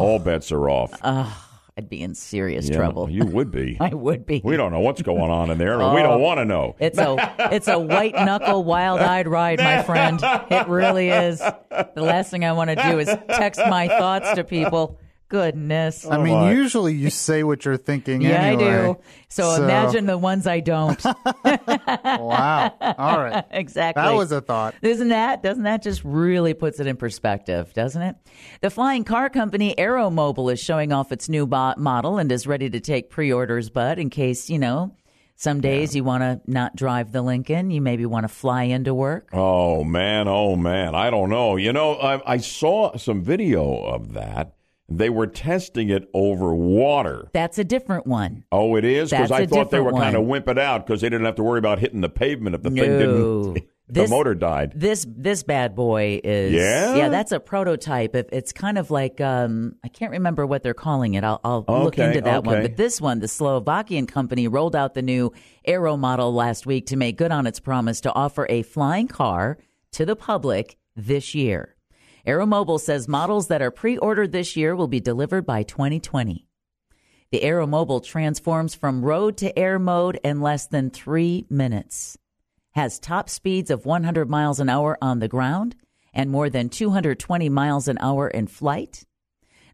all bets are off. Oh, I'd be in serious yeah, trouble. You would be. I would be. We don't know what's going on in there, and oh, we don't want to know. It's a it's a white-knuckle, wild-eyed ride, my friend. It really is. The last thing I want to do is text my thoughts to people. Goodness. I mean, oh usually you say what you're thinking yeah, anyway. Yeah, I do. So, so imagine the ones I don't. Wow. All right. Exactly. That was a thought. Isn't that? Doesn't that just really puts it in perspective, doesn't it? The flying car company Aeromobil is showing off its new bo- model and is ready to take pre-orders, but in case, you know, some days yeah. you want to not drive the Lincoln. You maybe want to fly into work. Oh, man. Oh, man. I don't know. You know, I, I saw some video of that. They were testing it over water. That's a different one. Oh, it is? Because I thought they were kind of wimping out because they didn't have to worry about hitting the pavement if the no. thing didn't, if this, the motor died. This this bad boy is, yeah, yeah that's a prototype. It, it's kind of like, um, I can't remember what they're calling it. I'll, I'll okay, look into that okay. one. But this one, the Slovakian company rolled out the new Aero model last week to make good on its promise to offer a flying car to the public this year. Aeromobil says models that are pre-ordered this year will be delivered by twenty twenty. The Aeromobil transforms from road to air mode in less than three minutes, has top speeds of one hundred miles an hour on the ground and more than two hundred twenty miles an hour in flight.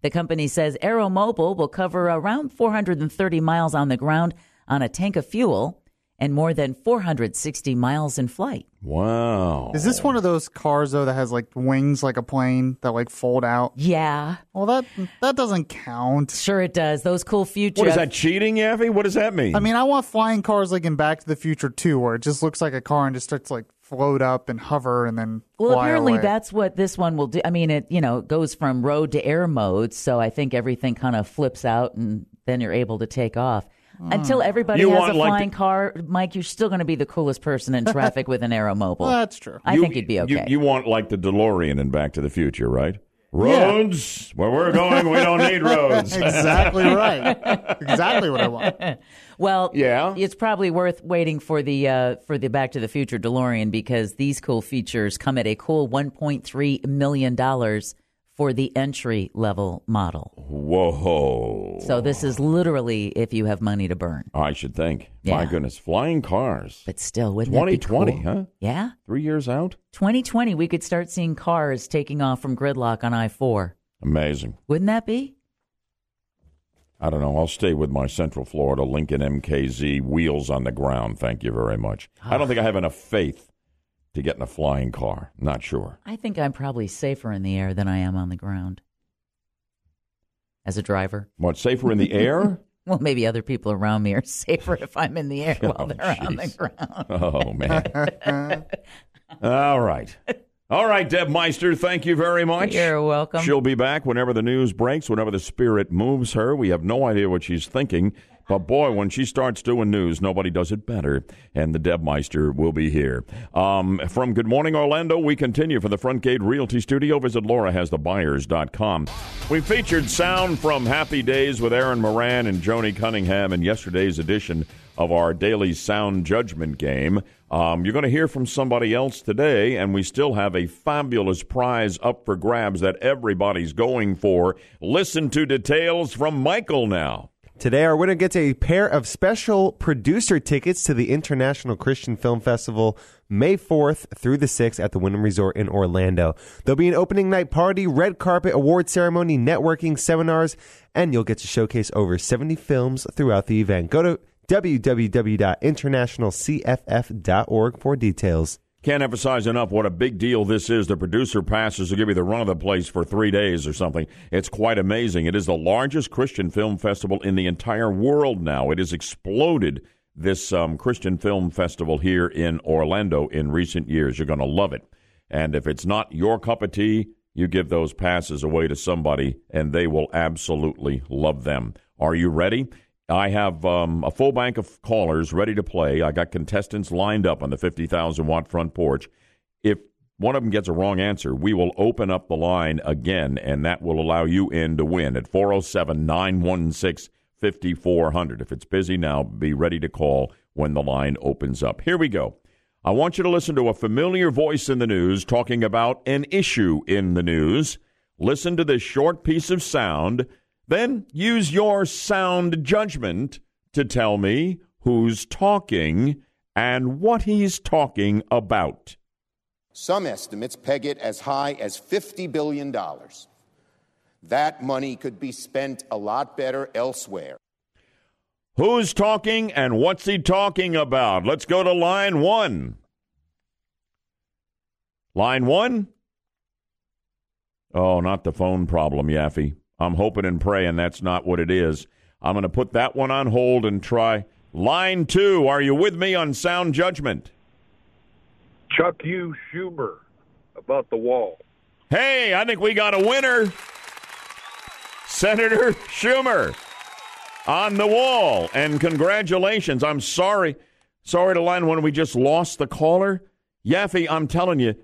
The company says Aeromobil will cover around four hundred thirty miles on the ground on a tank of fuel and more than four hundred sixty miles in flight. Wow. Is this one of those cars, though, that has, like, wings like a plane that, like, fold out? Yeah. Well, that that doesn't count. Sure it does. Those cool future... What, is that cheating, Yaffe? What does that mean? I mean, I want flying cars like in Back to the Future two, where it just looks like a car and just starts, like, float up and hover and then well, fly apparently away. That's what this one will do. I mean, it, you know, goes from road to air mode, so I think everything kind of flips out and then you're able to take off. Until everybody you has a like flying the, car, Mike, you're still going to be the coolest person in traffic with an Aeromobil. Well, that's true. I you, think you'd be okay. You, you want like the DeLorean in Back to the Future, right? Roads. Yeah. Where we're going, we don't need roads. Exactly right. Exactly what I want. Well, yeah. It's probably worth waiting for the uh, for the Back to the Future DeLorean because these cool features come at a cool one point three million dollars for the entry-level model. Whoa. So this is literally if you have money to burn. I should think. Yeah. My goodness. Flying cars. But still, wouldn't that be cool? twenty twenty, huh? Yeah. Three years out? twenty twenty, we could start seeing cars taking off from gridlock on I four. Amazing. Wouldn't that be? I don't know. I'll stay with my Central Florida Lincoln M K Z wheels on the ground. Thank you very much. Oh. I don't think I have enough faith to get in a flying car. Not sure. I think I'm probably safer in the air than I am on the ground as a driver. What, safer in the air? Well, maybe other people around me are safer if I'm in the air oh, while they're geez. on the ground. Oh, man. All right. All right, Deb Meister, thank you very much. You're welcome. She'll be back whenever the news breaks, whenever the spirit moves her. We have no idea what she's thinking. But, boy, when she starts doing news, nobody does it better. And the Deb Meister will be here. Um, from Good Morning Orlando, we continue from the Front Gate Realty Studio. Visit Laura Has The Buyers dot com. We featured sound from Happy Days with Erin Moran and Joni Cunningham in yesterday's edition of our daily sound judgment game. Um, you're going to hear from somebody else today, and we still have a fabulous prize up for grabs that everybody's going for. Listen to details from Michael now. Today, our winner gets a pair of special producer tickets to the International Christian Film Festival, May fourth through the sixth at the Wyndham Resort in Orlando. There'll be an opening night party, red carpet, award ceremony, networking, seminars, and you'll get to showcase over seventy films throughout the event. Go to w w w dot international c f f dot org for details. Can't emphasize enough what a big deal this is. The producer passes will give you the run of the place for three days or something. It's quite amazing. It is the largest Christian film festival in the entire world now. It has exploded, this um, Christian film festival here in Orlando in recent years. You're going to love it. And if it's not your cup of tea, you give those passes away to somebody, and they will absolutely love them. Are you ready? I have um, a full bank of callers ready to play. I got contestants lined up on the fifty thousand watt front porch. If one of them gets a wrong answer, we will open up the line again, and that will allow you in to win at four oh seven, nine one six, five four zero zero. If it's busy now, be ready to call when the line opens up. Here we go. I want you to listen to a familiar voice in the news talking about an issue in the news. Listen to this short piece of sound. Then use your sound judgment to tell me who's talking and what he's talking about. Some estimates peg it as high as fifty billion dollars. That money could be spent a lot better elsewhere. Who's talking and what's he talking about? Let's go to line one. Line one? Oh, not the phone problem, Yaffe. I'm hoping and praying that's not what it is. I'm going to put that one on hold and try line two. Are you with me on sound judgment? Chuck U. Schumer about the wall. Hey, I think we got a winner. Senator Schumer on the wall. And congratulations. I'm sorry. Sorry to line one. We just lost the caller. Yaffe, I'm telling you.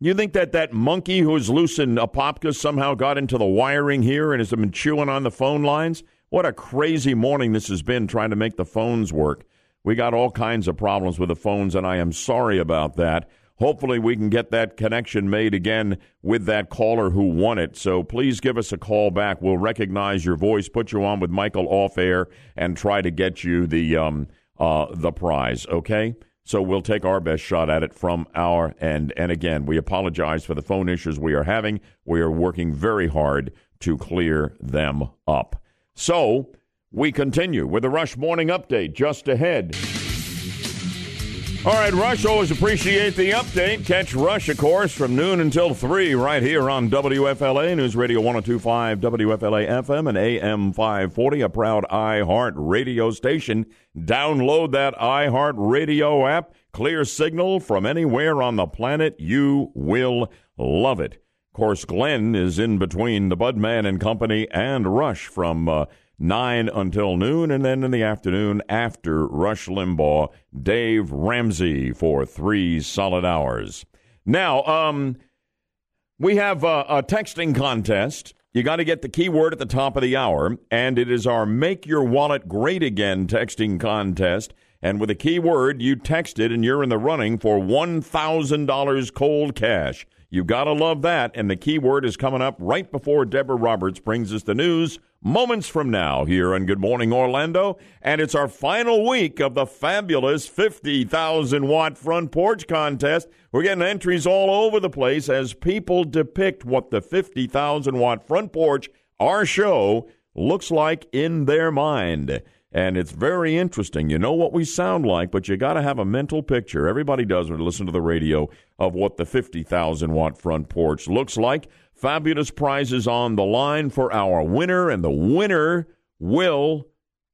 You think that that monkey who's loose in Apopka somehow got into the wiring here and has been chewing on the phone lines? What a crazy morning this has been trying to make the phones work. We got all kinds of problems with the phones, and I am sorry about that. Hopefully we can get that connection made again with that caller who won it. So please give us a call back. We'll recognize your voice, put you on with Michael off air, and try to get you the um, uh, the prize, okay? So we'll take our best shot at it from our end. And again, we apologize for the phone issues we are having. We are working very hard to clear them up. So we continue with the Rush Morning Update just ahead. All right, Rush, always appreciate the update. Catch Rush, of course, from noon until three right here on W F L A, News Radio ten twenty-five, W F L A F M, and A M five forty, a proud iHeart radio station. Download that iHeart radio app. Clear signal from anywhere on the planet. You will love it. Of course, Glenn is in between the Budman and Company and Rush from uh, nine until noon. And then in the afternoon after Rush Limbaugh, Dave Ramsey for three solid hours. Now, um, we have a, a texting contest. You got to get the keyword at the top of the hour. And it is our Make Your Wallet Great Again texting contest. And with a keyword, you text it and you're in the running for one thousand dollars cold cash. You got to love that, and the keyword is coming up right before Deborah Roberts brings us the news moments from now here on Good Morning Orlando, and it's our final week of the fabulous fifty thousand watt front porch contest. We're getting entries all over the place as people depict what the fifty thousand watt front porch, our show, looks like in their mind. And it's very interesting. You know what we sound like, but you got to have a mental picture. Everybody does when they listen to the radio of what the fifty thousand watt front porch looks like. Fabulous prizes on the line for our winner, and the winner will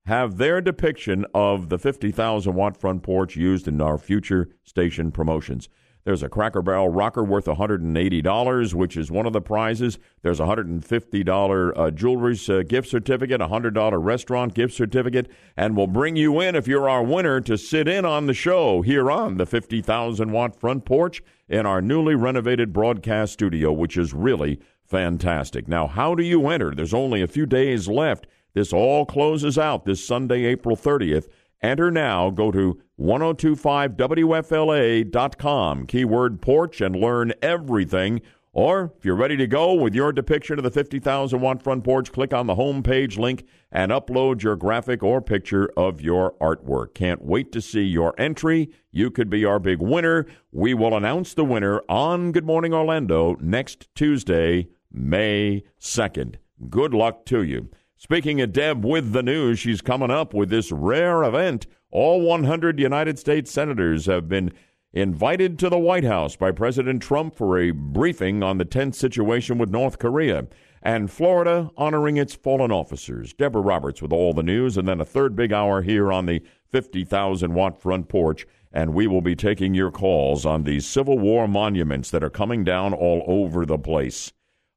have their depiction of the fifty thousand watt front porch used in our future station promotions. There's a Cracker Barrel rocker worth one hundred eighty dollars, which is one of the prizes. There's a one hundred fifty dollars uh, jewelry uh, gift certificate, a one hundred dollars restaurant gift certificate, and we'll bring you in, if you're our winner, to sit in on the show here on the fifty thousand watt front porch in our newly renovated broadcast studio, which is really fantastic. Now, how do you enter? There's only a few days left. This all closes out this Sunday, April thirtieth. Enter now. Go to ten twenty-five W F L A dot com, keyword porch, and learn everything. Or if you're ready to go with your depiction of the fifty thousand watt front porch, click on the homepage link and upload your graphic or picture of your artwork. Can't wait to see your entry. You could be our big winner. We will announce the winner on Good Morning Orlando next Tuesday, May second. Good luck to you. Speaking of Deb with the news, she's coming up with this rare event. All one hundred United States senators have been invited to the White House by President Trump for a briefing on the tense situation with North Korea. And Florida honoring its fallen officers. Deborah Roberts with all the news, and then a third big hour here on the fifty thousand watt front porch. And we will be taking your calls on these Civil War monuments that are coming down all over the place.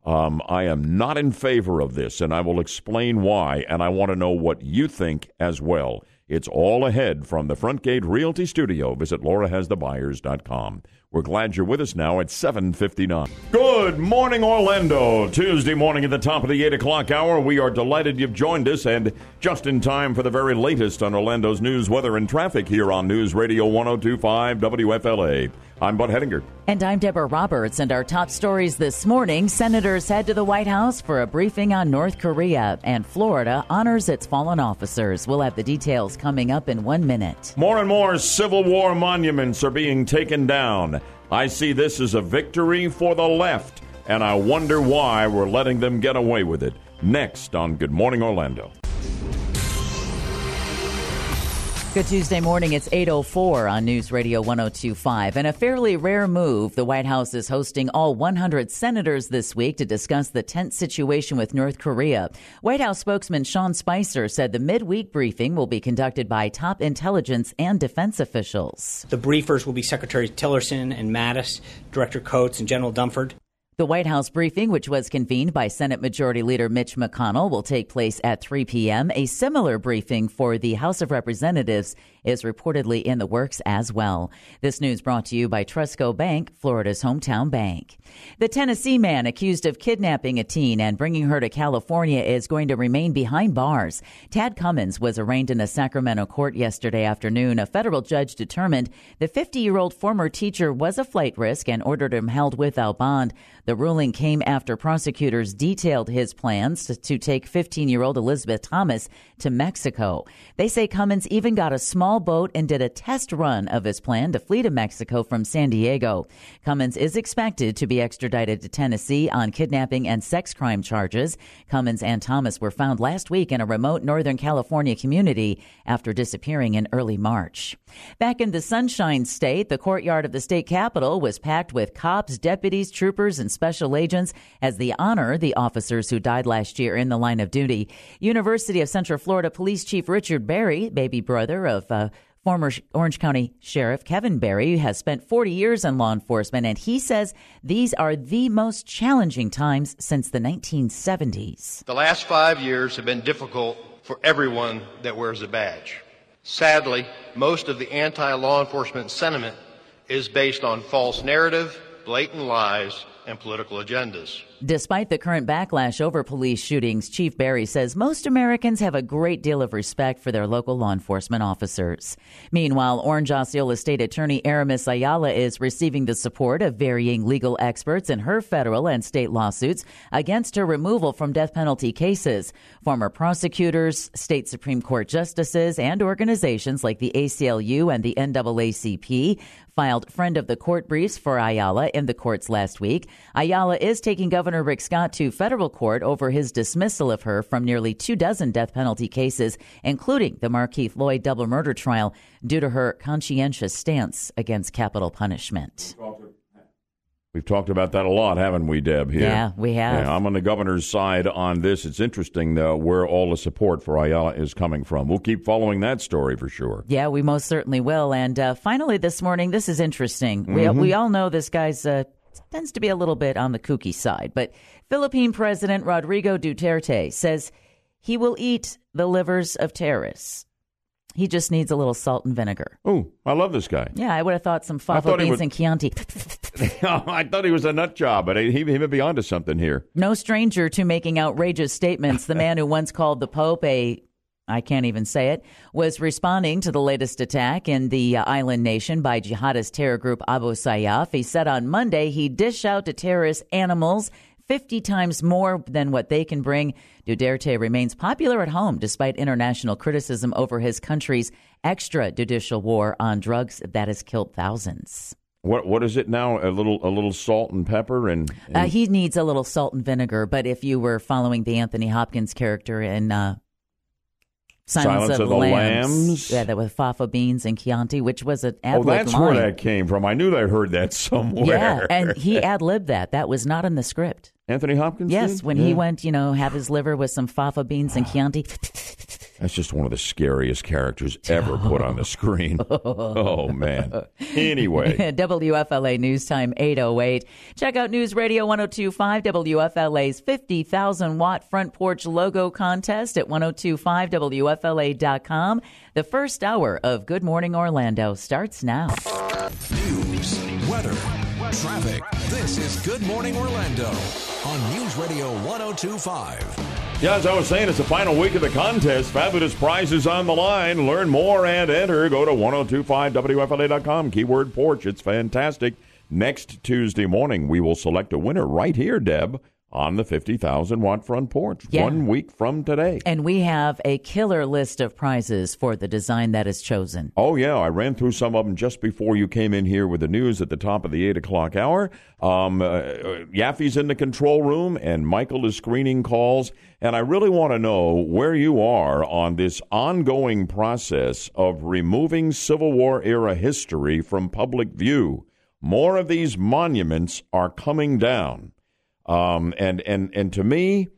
Um, I am not in favor of this, and I will explain why, and I want to know what you think as well. It's all ahead from the Frontgate Realty Studio. Visit Laura Has The Buyers dot com. We're glad you're with us now at seven fifty-nine. Good morning, Orlando. Tuesday morning at the top of the eight o'clock hour. We are delighted you've joined us, and just in time for the very latest on Orlando's news, weather, and traffic here on News Radio ten twenty-five W F L A. I'm Bud Hedinger. And I'm Deborah Roberts. And our top stories this morning: senators head to the White House for a briefing on North Korea, and Florida honors its fallen officers. We'll have the details coming up in one minute. More and more Civil War monuments are being taken down. I see this as a victory for the left, and I wonder why we're letting them get away with it. Next on Good Morning Orlando. Good Tuesday morning. It's eight oh four on News Radio ten twenty-five. In a fairly rare move, the White House is hosting all one hundred senators this week to discuss the tense situation with North Korea. White House spokesman Sean Spicer said the midweek briefing will be conducted by top intelligence and defense officials. The briefers will be Secretary Tillerson and Mattis, Director Coates and General Dunford. The White House briefing, which was convened by Senate Majority Leader Mitch McConnell, will take place at three p.m. A similar briefing for the House of Representatives is reportedly in the works as well. This news brought to you by Trusco Bank, Florida's hometown bank. The Tennessee man accused of kidnapping a teen and bringing her to California is going to remain behind bars. Tad Cummins was arraigned in a Sacramento court yesterday afternoon. A federal judge determined the fifty-year-old former teacher was a flight risk and ordered him held without bond. The ruling came after prosecutors detailed his plans to, to take fifteen-year-old Elizabeth Thomas to Mexico. They say Cummins even got a small boat and did a test run of his plan to flee to Mexico from San Diego. Cummins is expected to be extradited to Tennessee on kidnapping and sex crime charges. Cummins and Thomas were found last week in a remote Northern California community after disappearing in early March. Back in the Sunshine State, the courtyard of the state capitol was packed with cops, deputies, troopers, and special agents as they honor the officers who died last year in the line of duty. University of Central Florida Police Chief Richard Berry, baby brother of uh, Former Orange County Sheriff Kevin Berry has spent forty years in law enforcement, and he says these are the most challenging times since the nineteen seventies. The last five years have been difficult for everyone that wears a badge. Sadly, most of the anti-law enforcement sentiment is based on false narrative, blatant lies, and political agendas. Despite the current backlash over police shootings, Chief Berry says most Americans have a great deal of respect for their local law enforcement officers. Meanwhile, Orange Osceola State Attorney Aramis Ayala is receiving the support of varying legal experts in her federal and state lawsuits against her removal from death penalty cases. Former prosecutors, state Supreme Court justices, and organizations like the A C L U and the N double A C P filed friend of the court briefs for Ayala in the courts last week. Ayala is taking Governor Rick Scott to federal court over his dismissal of her from nearly two dozen death penalty cases, including the Markeith Lloyd double murder trial, due to her conscientious stance against capital punishment. We've talked about that a lot, haven't we, Deb? Here? Yeah, we have. Yeah, I'm on the governor's side on this. It's interesting, though, where all the support for Ayala is coming from. We'll keep following that story for sure. Yeah, we most certainly will. And uh, finally this morning, this is interesting. Mm-hmm. We, we all know this guy's uh, tends to be a little bit on the kooky side. But Philippine President Rodrigo Duterte says he will eat the livers of terrorists. He just needs a little salt and vinegar. Oh, I love this guy. Yeah, I would have thought some fava beans would... and Chianti. I thought he was a nut job, but he, he may be onto something here. No stranger to making outrageous statements. The man who once called the Pope a, I can't even say it, was responding to the latest attack in the island nation by jihadist terror group Abu Sayyaf. He said on Monday he'd dish out to terrorists animals fifty times more than what they can bring. Duterte remains popular at home despite international criticism over his country's extrajudicial war on drugs that has killed thousands. What what is it now? A little a little salt and pepper and, and... Uh, he needs a little salt and vinegar. But if you were following the Anthony Hopkins character in uh, Silence, Silence of, of the Lambs, Lambs. yeah, that with fava beans and Chianti, which was an ad lib. Oh, that's line. Where that came from. I knew that I heard that somewhere. Yeah, and he ad libbed that. That was not in the script. Anthony Hopkins. Yes, did? when yeah. he went, you know, have his liver with some fava beans and Chianti. That's just one of the scariest characters ever put on the screen. Oh, man. Anyway. W F L A News Time, eight oh eight. Check out News Radio ten twenty-five W F L A's fifty thousand watt front porch logo contest at ten twenty-five W F L A dot com. The first hour of Good Morning Orlando starts now. News, weather, traffic. This is Good Morning Orlando on News Radio ten twenty-five. Yeah, as I was saying, it's the final week of the contest. Fabulous prizes on the line. Learn more and enter. Go to ten twenty-five W F L A dot com. Keyword porch. It's fantastic. Next Tuesday morning, we will select a winner right here, Deb, on the fifty thousand watt front porch, yeah. one week from today. And we have a killer list of prizes for the design that is chosen. Oh, yeah. I ran through some of them just before you came in here with the news at the top of the eight o'clock hour. Um, uh, Yaffe's in the control room, and Michael is screening calls. And I really want to know where you are on this ongoing process of removing Civil War-era history from public view. More of these monuments are coming down. Um, and, and, and to me,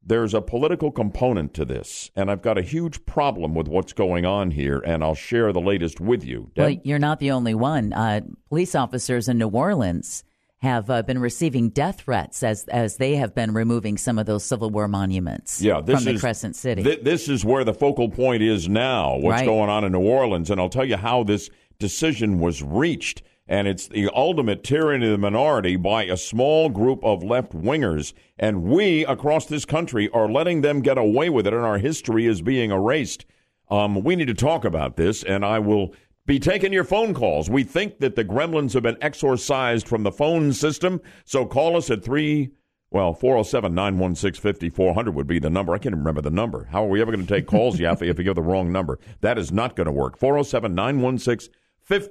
there's a political component to this, and I've got a huge problem with what's going on here, and I'll share the latest with you. Deb? Well, you're not the only one. Uh, police officers in New Orleans have uh, been receiving death threats as as they have been removing some of those Civil War monuments yeah, this from is, the Crescent City. Th- this is where the focal point is now, what's right. going on in New Orleans, and I'll tell you how this decision was reached. And it's the ultimate tyranny of the minority by a small group of left-wingers. And we across this country are letting them get away with it, and our history is being erased. Um, we need to talk about this, and I will be taking your phone calls. We think that the gremlins have been exorcised from the phone system, so call us at three... Well, four oh seven, nine one six, five four zero zero would be the number. I can't even remember the number. How are we ever going to take calls, Yaffe, if you give the wrong number? That is not going to work. four oh seven, nine one six, five four zero zero.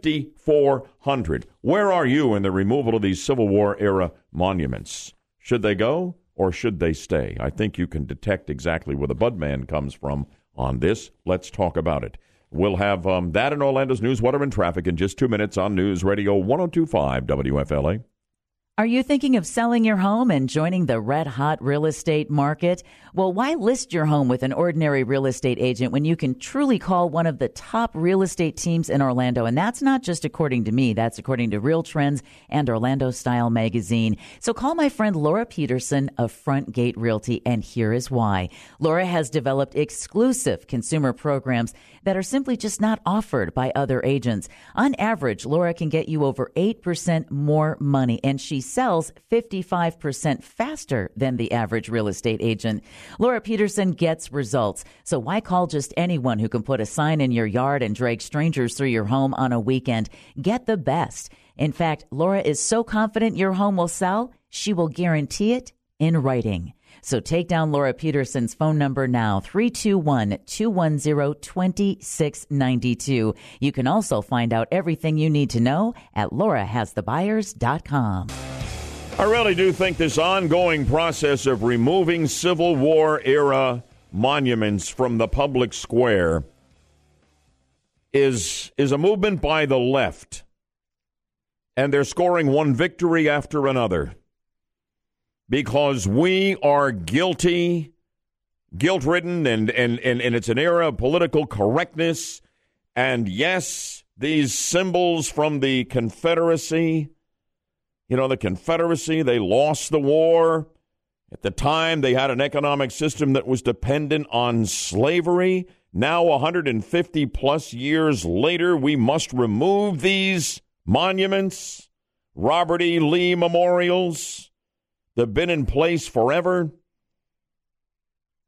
fifty-four hundred. Where are you in the removal of these Civil War-era monuments? Should they go or should they stay? I think you can detect exactly where the Budman comes from on this. Let's talk about it. We'll have um, that in Orlando's news, weather, and traffic in just two minutes on News Radio ten twenty-five W F L A. Are you thinking of selling your home and joining the red-hot real estate market? Well, why list your home with an ordinary real estate agent when you can truly call one of the top real estate teams in Orlando? And that's not just according to me. That's according to Real Trends and Orlando Style Magazine. So call my friend Laura Peterson of Front Gate Realty, and here is why. Laura has developed exclusive consumer programs that are simply just not offered by other agents. On average, Laura can get you over eight percent more money, and she sells fifty-five percent faster than the average real estate agent. Laura Peterson gets results. So why call just anyone who can put a sign in your yard and drag strangers through your home on a weekend? Get the best. In fact, Laura is so confident your home will sell, she will guarantee it in writing. So take down Laura Peterson's phone number now, three two one, two one zero, two six nine two. You can also find out everything you need to know at laura has the buyers dot com. I really do think this ongoing process of removing Civil War era monuments from the public square is, is a movement by the left. And they're scoring one victory after another. Because we are guilty, guilt-ridden, and, and, and, and it's an era of political correctness. And yes, these symbols from the Confederacy, you know, the Confederacy, they lost the war. At the time, they had an economic system that was dependent on slavery. Now, one hundred fifty plus years later, we must remove these monuments, Robert E. Lee memorials. They've been in place forever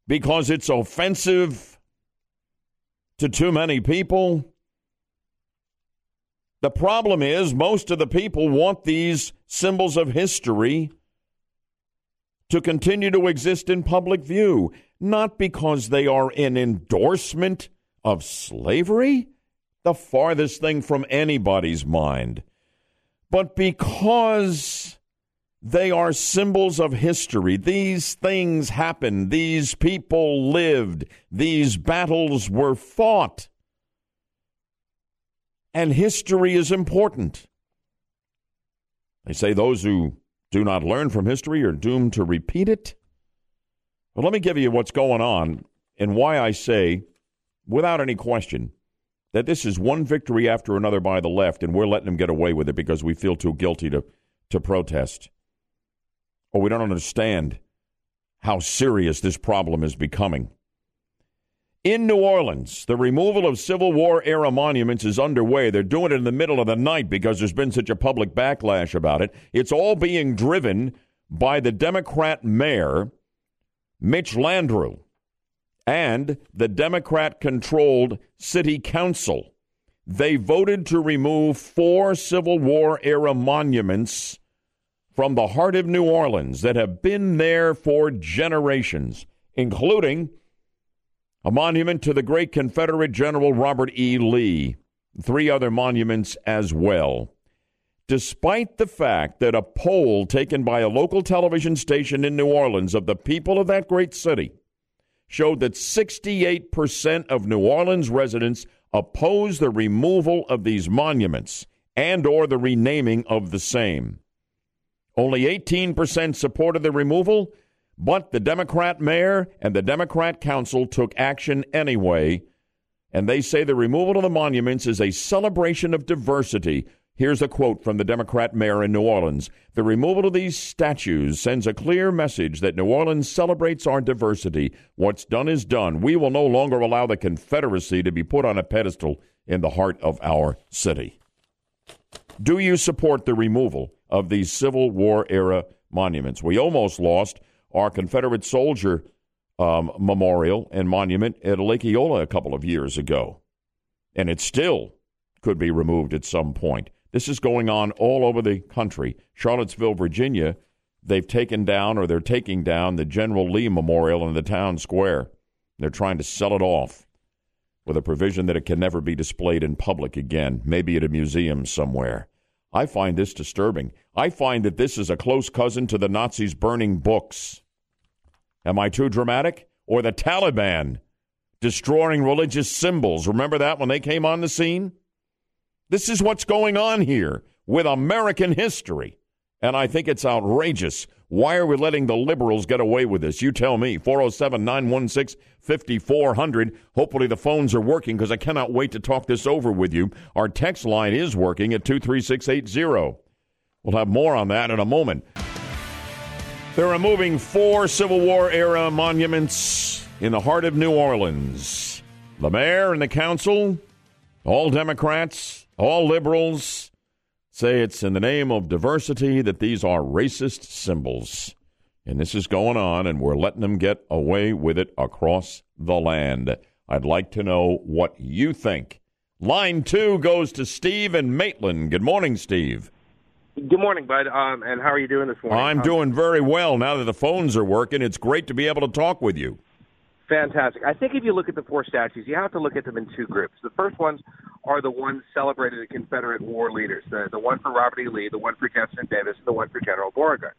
because it's offensive to too many people. The problem is most of the people want these symbols of history to continue to exist in public view, not because they are an endorsement of slavery, the farthest thing from anybody's mind, but because they are symbols of history. These things happened. These people lived. These battles were fought. And history is important. They say those who do not learn from history are doomed to repeat it. But let me give you what's going on and why I say, without any question, that this is one victory after another by the left, and we're letting them get away with it because we feel too guilty to, to protest. Or we don't understand how serious this problem is becoming. In New Orleans, the removal of Civil War era monuments is underway. They're doing it in the middle of the night because there's been such a public backlash about it. It's all being driven by the Democrat mayor, Mitch Landrieu, and the Democrat-controlled city council. They voted to remove four Civil War era monuments from the heart of New Orleans that have been there for generations, including a monument to the great Confederate General Robert E. Lee, three other monuments as well. Despite the fact that a poll taken by a local television station in New Orleans of the people of that great city showed that sixty-eight percent of New Orleans residents oppose the removal of these monuments and or the renaming of the same. Only eighteen percent supported the removal, but the Democrat mayor and the Democrat council took action anyway, and they say the removal of the monuments is a celebration of diversity. Here's a quote from the Democrat mayor in New Orleans. The removal of these statues sends a clear message that New Orleans celebrates our diversity. What's done is done. We will no longer allow the Confederacy to be put on a pedestal in the heart of our city. Do you support the removal of these Civil War era monuments? We almost lost our Confederate soldier um, memorial and monument at Lake Eola a couple of years ago, and it still could be removed at some point. This is going on all over the country. Charlottesville, Virginia, they've taken down or they're taking down the General Lee Memorial in the town square. They're trying to sell it off with a provision that it can never be displayed in public again, maybe at a museum somewhere. I find this disturbing. I find that this is a close cousin to the Nazis burning books. Am I too dramatic? Or the Taliban destroying religious symbols. Remember that when they came on the scene? This is what's going on here with American history and I think it's outrageous. Why are we letting the liberals get away with this? You tell me. four oh seven, nine one six, five four zero zero. Hopefully the phones are working because I cannot wait to talk this over with you. Our text line is working at two three six eight zero. We'll have more on that in a moment. They're removing four Civil War-era monuments in the heart of New Orleans. The mayor and the council, all Democrats, all liberals, say it's in the name of diversity that these are racist symbols. And this is going on, and we're letting them get away with it across the land. I'd like to know what you think. Line two goes to Steve in Maitland. Good morning, Steve. Good morning, Bud, um, and how are you doing this morning? I'm um, doing very well. Now that the phones are working, it's great to be able to talk with you. Fantastic. I think if you look at the four statues, you have to look at them in two groups. The first ones are the ones celebrating the Confederate war leaders, the, the one for Robert E. Lee, the one for Jefferson Davis, and the one for General Beauregard.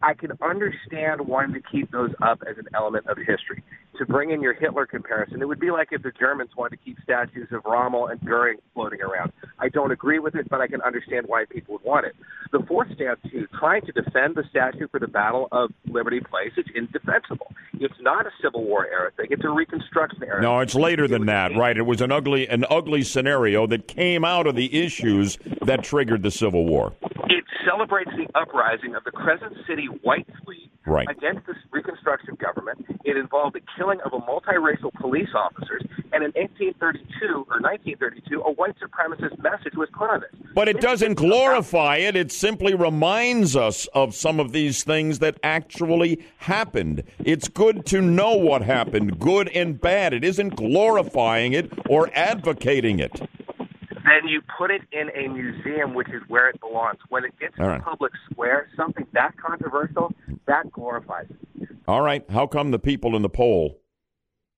I can understand wanting to keep those up as an element of history. To bring in your Hitler comparison, it would be like if the Germans wanted to keep statues of Rommel and Goering floating around. I don't agree with it, but I can understand why people would want it. The fourth statue, trying to defend the statue for the Battle of Liberty Place, is indefensible. It's not a Civil War era thing. It's a Reconstruction era. No, it's later than that, right? It was an ugly, an ugly scenario that came out of the issues that triggered the Civil War. It celebrates the uprising of the Crescent City White Fleet right. against the Reconstruction government. It involved the killing of a multiracial police officers, and in eighteen thirty-two or nineteen thirty-two, a white supremacist message was put on it. But it this doesn't glorify it. It simply reminds us of some of these things that actually happened. It's good to know what happened, good and bad. It isn't glorifying it or advocating it. Then you put it in a museum, which is where it belongs. When it gets to the public square, something that controversial, that glorifies it. All right. How come the people in the poll,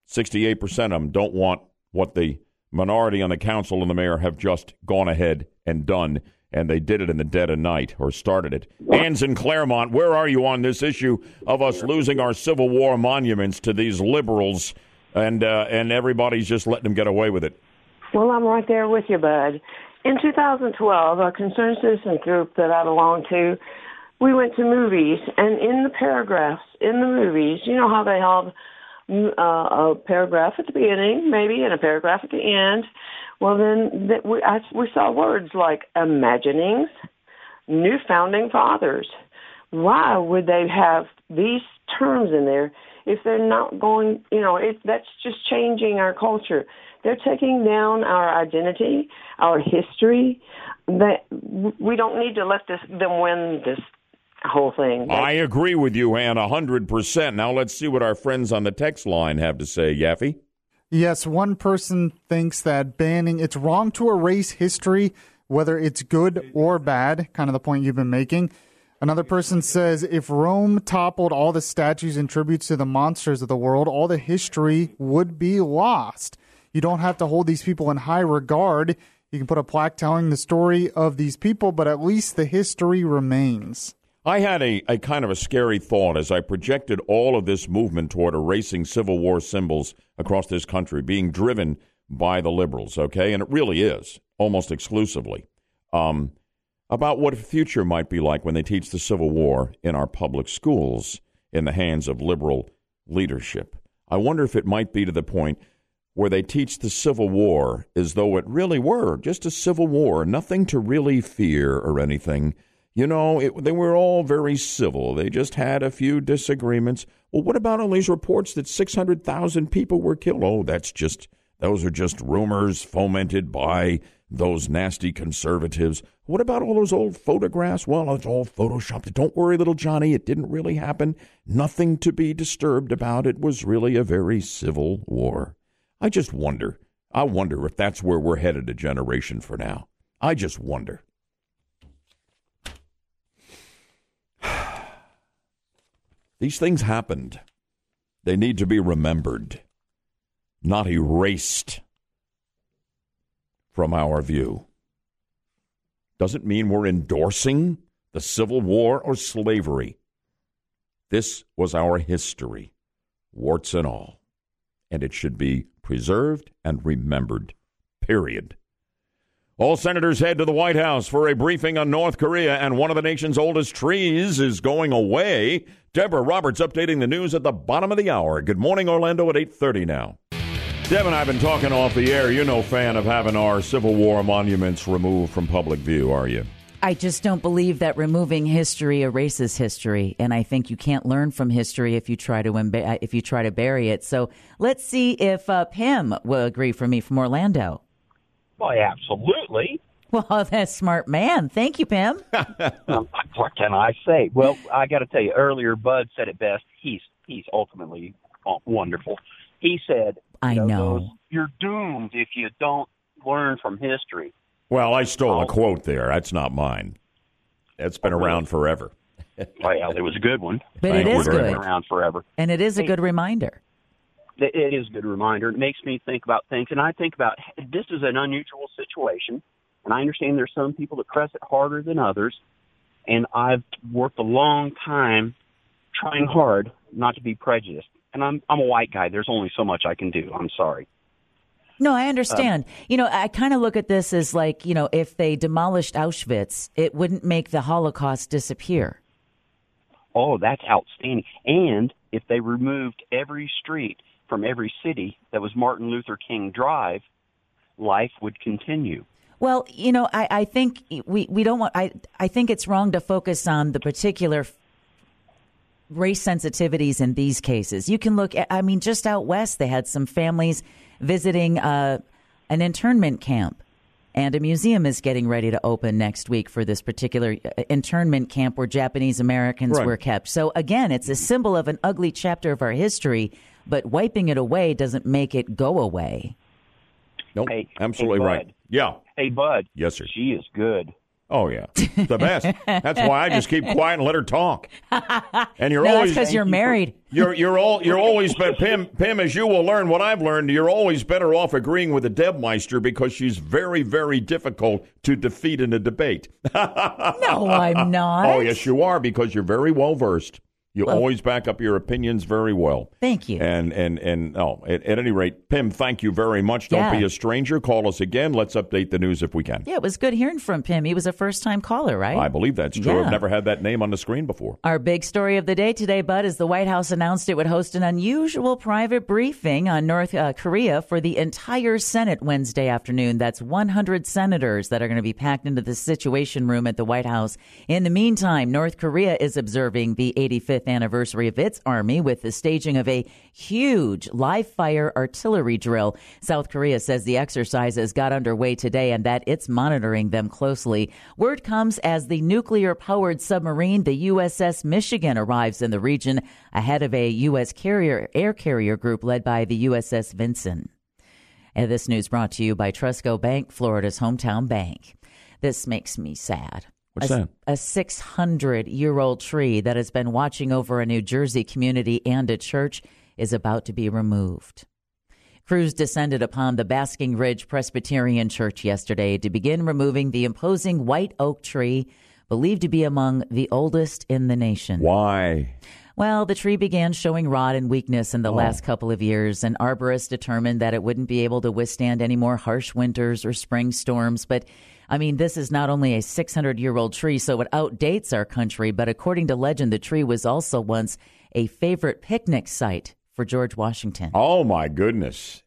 sixty-eight percent of them, don't want what the minority on the council and the mayor have just gone ahead and done, and they did it in the dead of night or started it? Ann's in Claremont, where are you on this issue of us losing our Civil War monuments to these liberals, and uh, and everybody's just letting them get away with it? Well, I'm right there with you, Bud. In two thousand twelve, a concerned citizen group that I belong to, we went to movies, and in the paragraphs in the movies, you know how they have uh, a paragraph at the beginning, maybe, and a paragraph at the end. Well, then that we, I, we saw words like imaginings, new founding fathers. Why would they have these terms in there if they're not going, you know, if that's just changing our culture? They're taking down our identity, our history. That we don't need to let this them win this whole thing. That's- I agree with you, Ann, one hundred percent. Now let's see what our friends on the text line have to say, Yaffe. Yes, one person thinks that banning, it's wrong to erase history, whether it's good or bad, kind of the point you've been making. Another person says, if Rome toppled all the statues and tributes to the monsters of the world, all the history would be lost. You don't have to hold these people in high regard. You can put a plaque telling the story of these people, but at least the history remains. I had a, a kind of a scary thought as I projected all of this movement toward erasing Civil War symbols across this country, being driven by the liberals, okay? And it really is, almost exclusively, um, about what the future might be like when they teach the Civil War in our public schools in the hands of liberal leadership. I wonder if it might be to the point where they teach the Civil War as though it really were just a civil war, nothing to really fear or anything. You know, it, they were all very civil. They just had a few disagreements. Well, what about all these reports that six hundred thousand people were killed? Oh, that's just, those are just rumors fomented by those nasty conservatives. What about all those old photographs? Well, it's all photoshopped. Don't worry, little Johnny, it didn't really happen. Nothing to be disturbed about. It was really a very civil war. I just wonder. I wonder if that's where we're headed a generation for now. I just wonder. These things happened. They need to be remembered, not erased from our view. Doesn't mean we're endorsing the Civil War or slavery. This was our history, warts and all, and it should be preserved and remembered, period. All senators head to the White House for a briefing on North Korea, and one of the nation's oldest trees is going away. Deborah Roberts updating the news at the bottom of the hour. Good morning, Orlando, at eight thirty now. Deb and I have been talking off the air. You're no fan of having our Civil War monuments removed from public view, are you? I just don't believe that removing history erases history, and I think you can't learn from history if you try to imba- if you try to bury it. So let's see if uh, Pim will agree for me from Orlando. Why, absolutely. Well, that's smart man. Thank you, Pim. um, what can I say? Well, I got to tell you, earlier Bud said it best. He's he's ultimately wonderful. He said, "I you know, know. Those, you're doomed if you don't learn from history." Well, I stole a quote there. That's not mine. That's been around forever. Well, it was a good one. But it is good. It's been around forever, and it is a good reminder. It is a good reminder. It makes me think about things, and I think about this is an unusual situation, and I understand there's some people that press it harder than others, and I've worked a long time trying hard not to be prejudiced, and I'm I'm a white guy. There's only so much I can do. I'm sorry. No, I understand. Um, you know, I kind of look at this as like, you know, if they demolished Auschwitz, it wouldn't make the Holocaust disappear. Oh, that's outstanding. And if they removed every street from every city that was Martin Luther King Drive, life would continue. Well, you know, I, I think we, we don't want I, I think it's wrong to focus on the particular race sensitivities in these cases. You can look at, I mean, just out west, they had some families visiting uh, an internment camp, and a museum is getting ready to open next week for this particular internment camp where Japanese Americans right. were kept. So, again, it's a symbol of an ugly chapter of our history. But wiping it away doesn't make it go away. Nope, hey, absolutely hey, right. Yeah. Hey, Bud. Yes, sir. She is good. Oh, yeah. The best. That's why I just keep quiet and let her talk. And you're no, always because you're married. You're you're all you're always but Pim Pim, as you will learn what I've learned, you're always better off agreeing with a Debmeister because she's very, very difficult to defeat in a debate. No, I'm not. Oh, yes, you are, because you're very well versed. You well, always back up your opinions very well. Thank you. And, and, and oh, at, at any rate, Pim, thank you very much. Don't yeah. be a stranger. Call us again. Let's update the news if we can. Yeah, it was good hearing from Pim. He was a first-time caller, right? I believe that's true. Yeah. I've never had that name on the screen before. Our big story of the day today, Bud, is the White House announced it would host an unusual private briefing on North uh, Korea for the entire Senate Wednesday afternoon. That's one hundred senators that are going to be packed into the Situation Room at the White House. In the meantime, North Korea is observing the eighty-fifth anniversary of its army with the staging of a huge live-fire artillery drill. South Korea says the exercises got underway today and that it's monitoring them closely. Word comes as the nuclear-powered submarine, the U S S Michigan, arrives in the region ahead of a U S carrier air carrier group led by the U S S Vinson. And this news brought to you by Trusco Bank, Florida's hometown bank. This makes me sad. What's a, that? A six hundred year old tree that has been watching over a New Jersey community and a church is about to be removed. Crews descended upon the Basking Ridge Presbyterian Church yesterday to begin removing the imposing white oak tree, believed to be among the oldest in the nation. Why? Well, the tree began showing rot and weakness in the oh. last couple of years, and arborists determined that it wouldn't be able to withstand any more harsh winters or spring storms, but I mean, this is not only a six hundred year old tree, so it outdates our country, but according to legend, the tree was also once a favorite picnic site for George Washington. Oh, my goodness.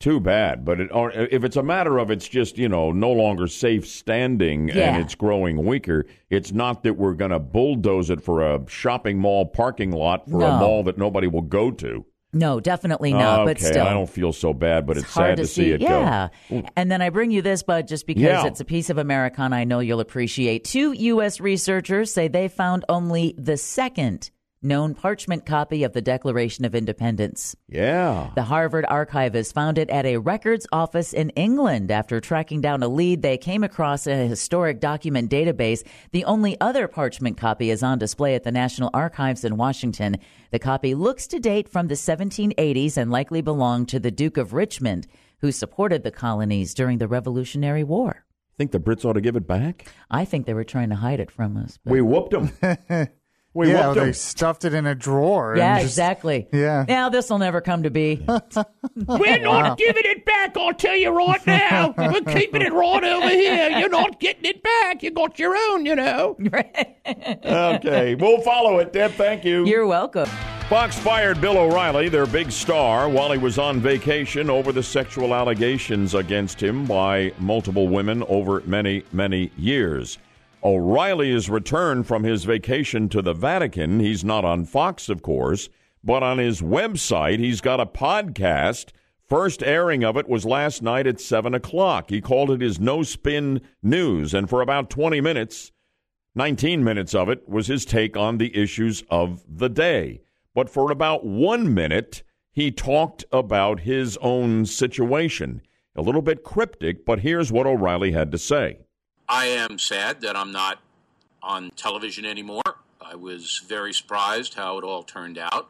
Too bad. But it, or if it's a matter of it's just, you know, no longer safe standing yeah. and it's growing weaker, it's not that we're going to bulldoze it for a shopping mall parking lot for no. a mall that nobody will go to. No, definitely not, okay, but still. I don't feel so bad, but it's, it's sad to, to see, see it yeah. go. Yeah, and then I bring you this, Bud, just because yeah. it's a piece of Americana I know you'll appreciate. Two U S researchers say they found only the second known parchment copy of the Declaration of Independence. Yeah. The Harvard archivist found it at a records office in England. After tracking down a lead, they came across a historic document database. The only other parchment copy is on display at the National Archives in Washington. The copy looks to date from the seventeen eighties and likely belonged to the Duke of Richmond, who supported the colonies during the Revolutionary War. Think the Brits ought to give it back? I think they were trying to hide it from us. But we whooped them. We yeah, they it. stuffed it in a drawer. Yeah, just, exactly. Yeah. Now this will never come to be. We're not wow. giving it back, I'll tell you right now. We're keeping it right over here. You're not getting it back. You got your own, you know. Okay. We'll follow it, Deb. Thank you. You're welcome. Fox fired Bill O'Reilly, their big star, while he was on vacation over the sexual allegations against him by multiple women over many, many years. O'Reilly has returned from his vacation to the Vatican. He's not on Fox, of course, but on his website, he's got a podcast. First airing of it was last night at seven o'clock. He called it his No Spin News, and for about twenty minutes, nineteen minutes of it, was his take on the issues of the day. But for about one minute, he talked about his own situation. A little bit cryptic, but here's what O'Reilly had to say. I am sad that I'm not on television anymore. I was very surprised how it all turned out.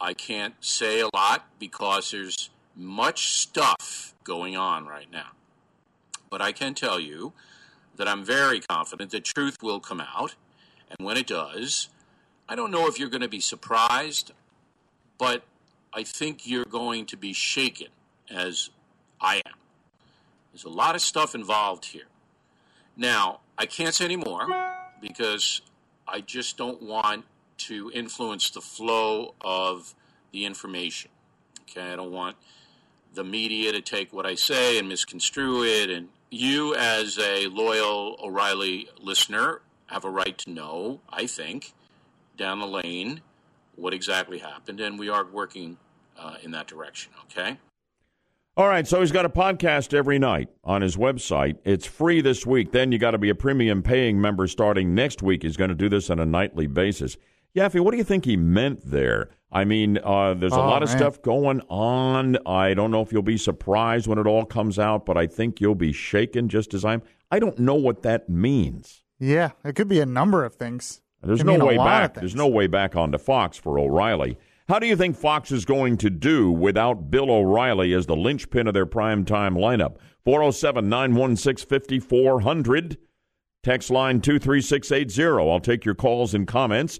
I can't say a lot because there's much stuff going on right now. But I can tell you that I'm very confident the truth will come out. And when it does, I don't know if you're going to be surprised, but I think you're going to be shaken, as I am. There's a lot of stuff involved here. Now, I can't say any more because I just don't want to influence the flow of the information. Okay, I don't want the media to take what I say and misconstrue it. And you, as a loyal O'Reilly listener, have a right to know, I think, down the lane what exactly happened. And we are working uh, in that direction, okay? All right, so he's got a podcast every night on his website. It's free this week. Then you got to be a premium paying member starting next week. He's going to do this on a nightly basis. Yaffe, what do you think he meant there? I mean, uh, there's oh, a lot man. of stuff going on. I don't know if you'll be surprised when it all comes out, but I think you'll be shaken just as I'm. I don't know what that means. Yeah, it could be a number of things. There's no way back. There's no way back onto Fox for O'Reilly. How do you think Fox is going to do without Bill O'Reilly as the linchpin of their primetime lineup? four oh seven, nine one six, five four zero zero. Text line two three six eight zero. I'll take your calls and comments.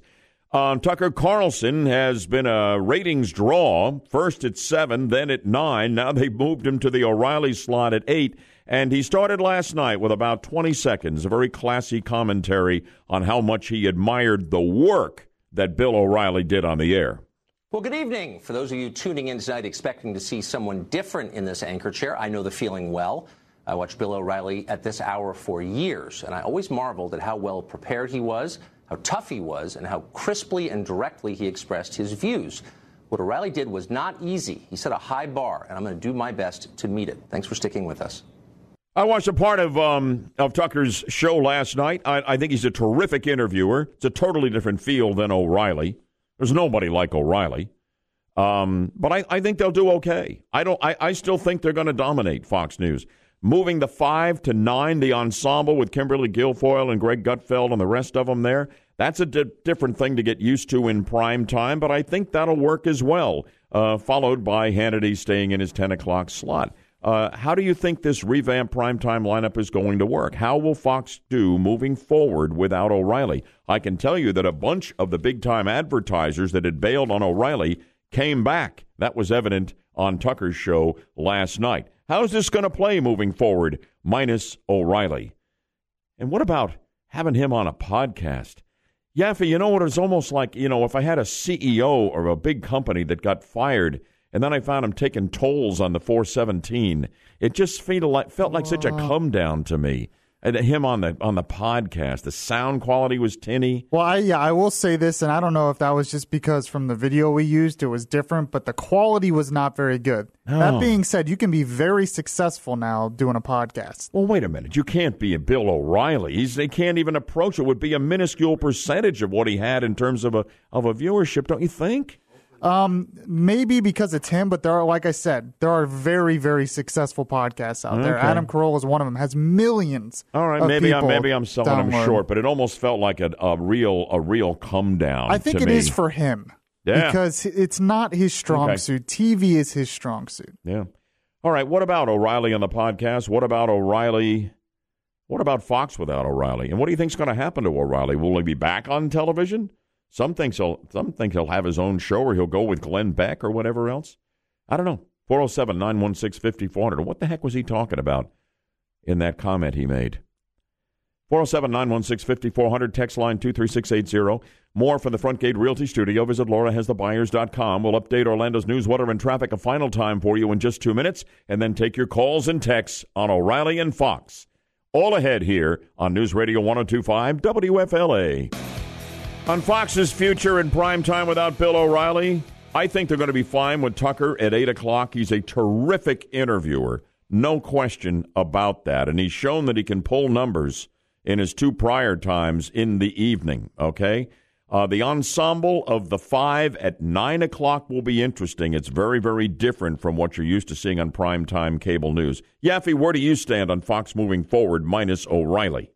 Um, Tucker Carlson has been a ratings draw, first at seven, then at nine. Now they've moved him to the O'Reilly slot at eight. And he started last night with about twenty seconds, a very classy commentary on how much he admired the work that Bill O'Reilly did on the air. Well, good evening. For those of you tuning in tonight expecting to see someone different in this anchor chair, I know the feeling well. I watched Bill O'Reilly at this hour for years, and I always marveled at how well prepared he was, how tough he was, and how crisply and directly he expressed his views. What O'Reilly did was not easy. He set a high bar, and I'm going to do my best to meet it. Thanks for sticking with us. I watched a part of um, of Tucker's show last night. I, I think he's a terrific interviewer. It's a totally different field than O'Reilly. There's nobody like O'Reilly. Um, but I, I think they'll do okay. I don't. I, I still think they're going to dominate Fox News. Moving the five to nine, the ensemble with Kimberly Guilfoyle and Greg Gutfeld and the rest of them there, that's a di- different thing to get used to in prime time, but I think that'll work as well, uh, followed by Hannity staying in his ten o'clock slot. Uh, how do you think this revamped primetime lineup is going to work? How will Fox do moving forward without O'Reilly? I can tell you that a bunch of the big-time advertisers that had bailed on O'Reilly came back. That was evident on Tucker's show last night. How is this going to play moving forward, minus O'Reilly? And what about having him on a podcast? Yaffe, you know what? It's almost like, you know, if I had a C E O of a big company that got fired, and then I found him taking tolls on the four seventeen. It just felt like, felt like such a come down to me. And him on the on the podcast, the sound quality was tinny. Well, I, yeah, I will say this, and I don't know if that was just because from the video we used, it was different, but the quality was not very good. Oh. That being said, you can be very successful now doing a podcast. Well, wait a minute. You can't be a Bill O'Reilly. He's, they can't even approach it. It would be a minuscule percentage of what he had in terms of a of a viewership, don't you think? Um, maybe because it's him, but there are, like I said, there are very, very successful podcasts out okay. there. Adam Carolla is one of them. Has millions. All right, of maybe I'm maybe I'm selling him short, but it almost felt like a, a real a real come down. I think to it me. is for him yeah. because it's not his strong okay. suit. T V is his strong suit. Yeah. All right. What about O'Reilly on the podcast? What about O'Reilly? What about Fox without O'Reilly? And what do you think is going to happen to O'Reilly? Will he be back on television? Some thinks he'll, some think he'll have his own show, or he'll go with Glenn Beck or whatever else. I don't know. four oh seven, nine one six, five four zero zero. What the heck was he talking about in that comment he made? four oh seven, nine one six, five four zero zero, text line two three six eight zero. More from the Front Gate Realty Studio. Visit Laura has the buyers dot com. We'll update Orlando's news, weather, and traffic a final time for you in just two minutes, and then take your calls and texts on O'Reilly and Fox. All ahead here on News Radio ten twenty-five W F L A. On Fox's Future in Primetime without Bill O'Reilly, I think they're going to be fine with Tucker at eight o'clock. He's a terrific interviewer, no question about that. And he's shown that he can pull numbers in his two prior times in the evening, okay? Uh, the ensemble of the five at nine o'clock will be interesting. It's very, very different from what you're used to seeing on primetime cable news. Yaffe, where do you stand on Fox moving forward minus O'Reilly?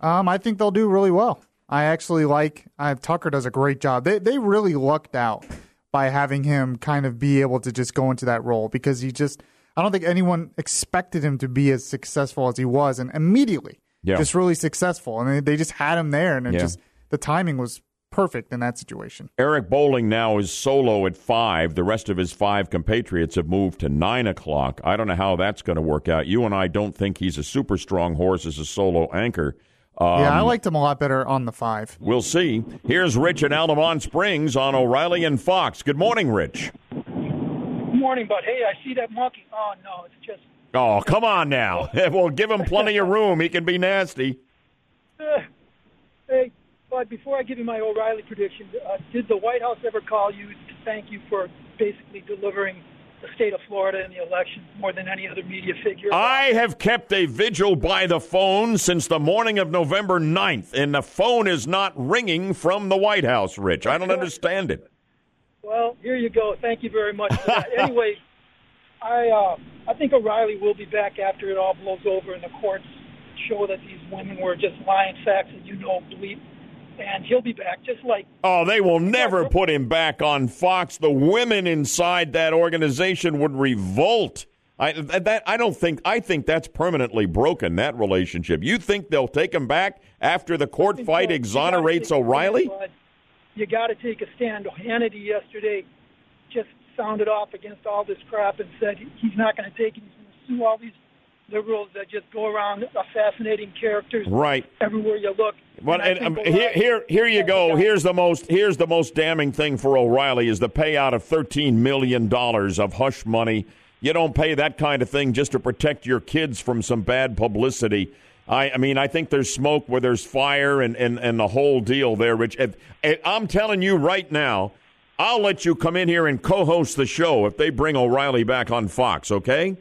Um, I think they'll do really well. I actually like I, Tucker does a great job. They, they really lucked out by having him kind of be able to just go into that role, because he just, I don't think anyone expected him to be as successful as he was, and immediately yeah. just really successful. And they, they just had him there, and it yeah. just the timing was perfect in that situation. Eric Bolling now is solo at five. The rest of his five compatriots have moved to nine o'clock. I don't know how that's going to work out. You and I don't think he's a super strong horse as a solo anchor. Um, yeah, I liked him a lot better on the five. We'll see. Here's Rich in Altamont Springs on O'Reilly and Fox. Good morning, Rich. Good morning, bud. Hey, I see that monkey. Oh, no, it's just... Oh, come on now. We'll give him plenty of room. He can be nasty. Uh, hey, bud, before I give you my O'Reilly prediction, uh, did the White House ever call you to thank you for basically delivering the state of Florida in the election more than any other media figure? I have kept a vigil by the phone since the morning of November ninth, and the phone is not ringing from the White House, Rich. I don't understand it. Well, here you go. Thank you very much for that. Anyway, I uh, I think O'Reilly will be back after it all blows over and the courts show that these women were just lying facts and you know bleep. And he'll be back just like... Oh, they will never put him back on Fox. The women inside that organization would revolt. I that I don't think... I think that's permanently broken, that relationship. You think they'll take him back after the court fight exonerates O'Reilly? You got to take a stand. Hannity yesterday just sounded off against all this crap and said he's not going to take it. He's going to sue all these liberals that just go around assassinating characters right everywhere you look. Well, and and, um, here, here, here you go. Here's the most. Here's the most damning thing for O'Reilly is the payout of thirteen million dollars of hush money. You don't pay that kind of thing just to protect your kids from some bad publicity. I, I mean, I think there's smoke where there's fire, and, and, and the whole deal there, Rich. If, if, I'm telling you right now, I'll let you come in here and co-host the show if they bring O'Reilly back on Fox. Okay.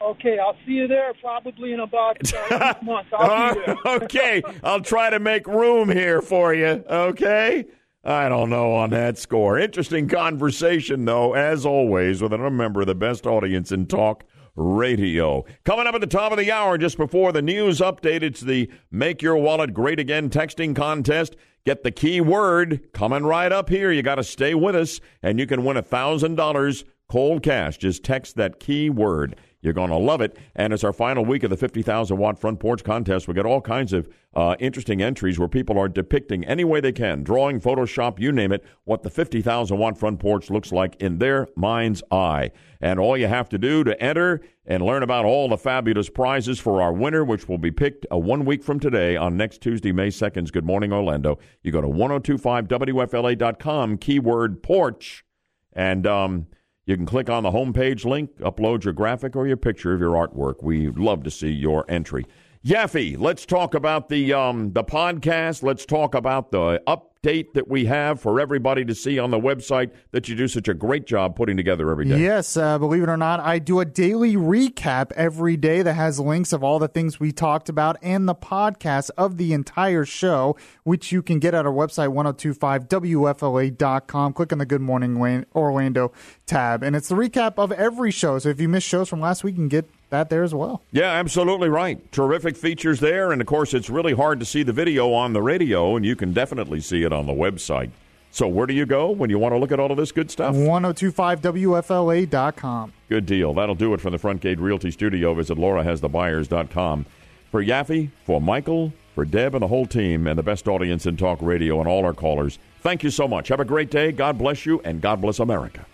Okay, I'll see you there probably in about uh, months. I'll be there. Okay, I'll try to make room here for you, okay? I don't know on that score. Interesting conversation, though, as always, with another member of the best audience in talk radio. Coming up at the top of the hour, just before the news update, it's the Make Your Wallet Great Again texting contest. Get the key word coming right up here. You got to stay with us, and you can win one thousand dollars cold cash. Just text that key word. You're going to love it. And it's our final week of the fifty thousand watt front porch contest. We got all kinds of uh, interesting entries where people are depicting any way they can, drawing, Photoshop, you name it, what the fifty thousand watt front porch looks like in their mind's eye. And all you have to do to enter and learn about all the fabulous prizes for our winner, which will be picked uh, one week from today on next Tuesday, May second's Good Morning Orlando. You go to ten twenty-five W F L A dot com, keyword porch, and... um you can click on the homepage link, upload your graphic or your picture of your artwork. We'd love to see your entry. Yaffe, let's talk about the um, the podcast. Let's talk about the update that we have for everybody to see on the website that you do such a great job putting together every day. Yes, uh, believe it or not, I do a daily recap every day that has links of all the things we talked about and the podcast of the entire show, which you can get at our website, ten twenty-five W F L A dot com. Click on the Good Morning Orlando tab, and it's the recap of every show. So if you missed shows from last week, you can get that there as well. Yeah, absolutely right. Terrific features there, and of course it's really hard to see the video on the radio, and you can definitely see it on the website. So where do you go when you want to look at all of this good stuff? ten twenty-five W F L A dot com. Good deal. That'll do it from the Front Gate Realty Studio. Visit Laura has the buyers dot com. For Yaffe, for Michael, for Deb and the whole team, and the best audience in talk radio and all our callers, Thank you so much. Have a great day. God bless you, and God bless America.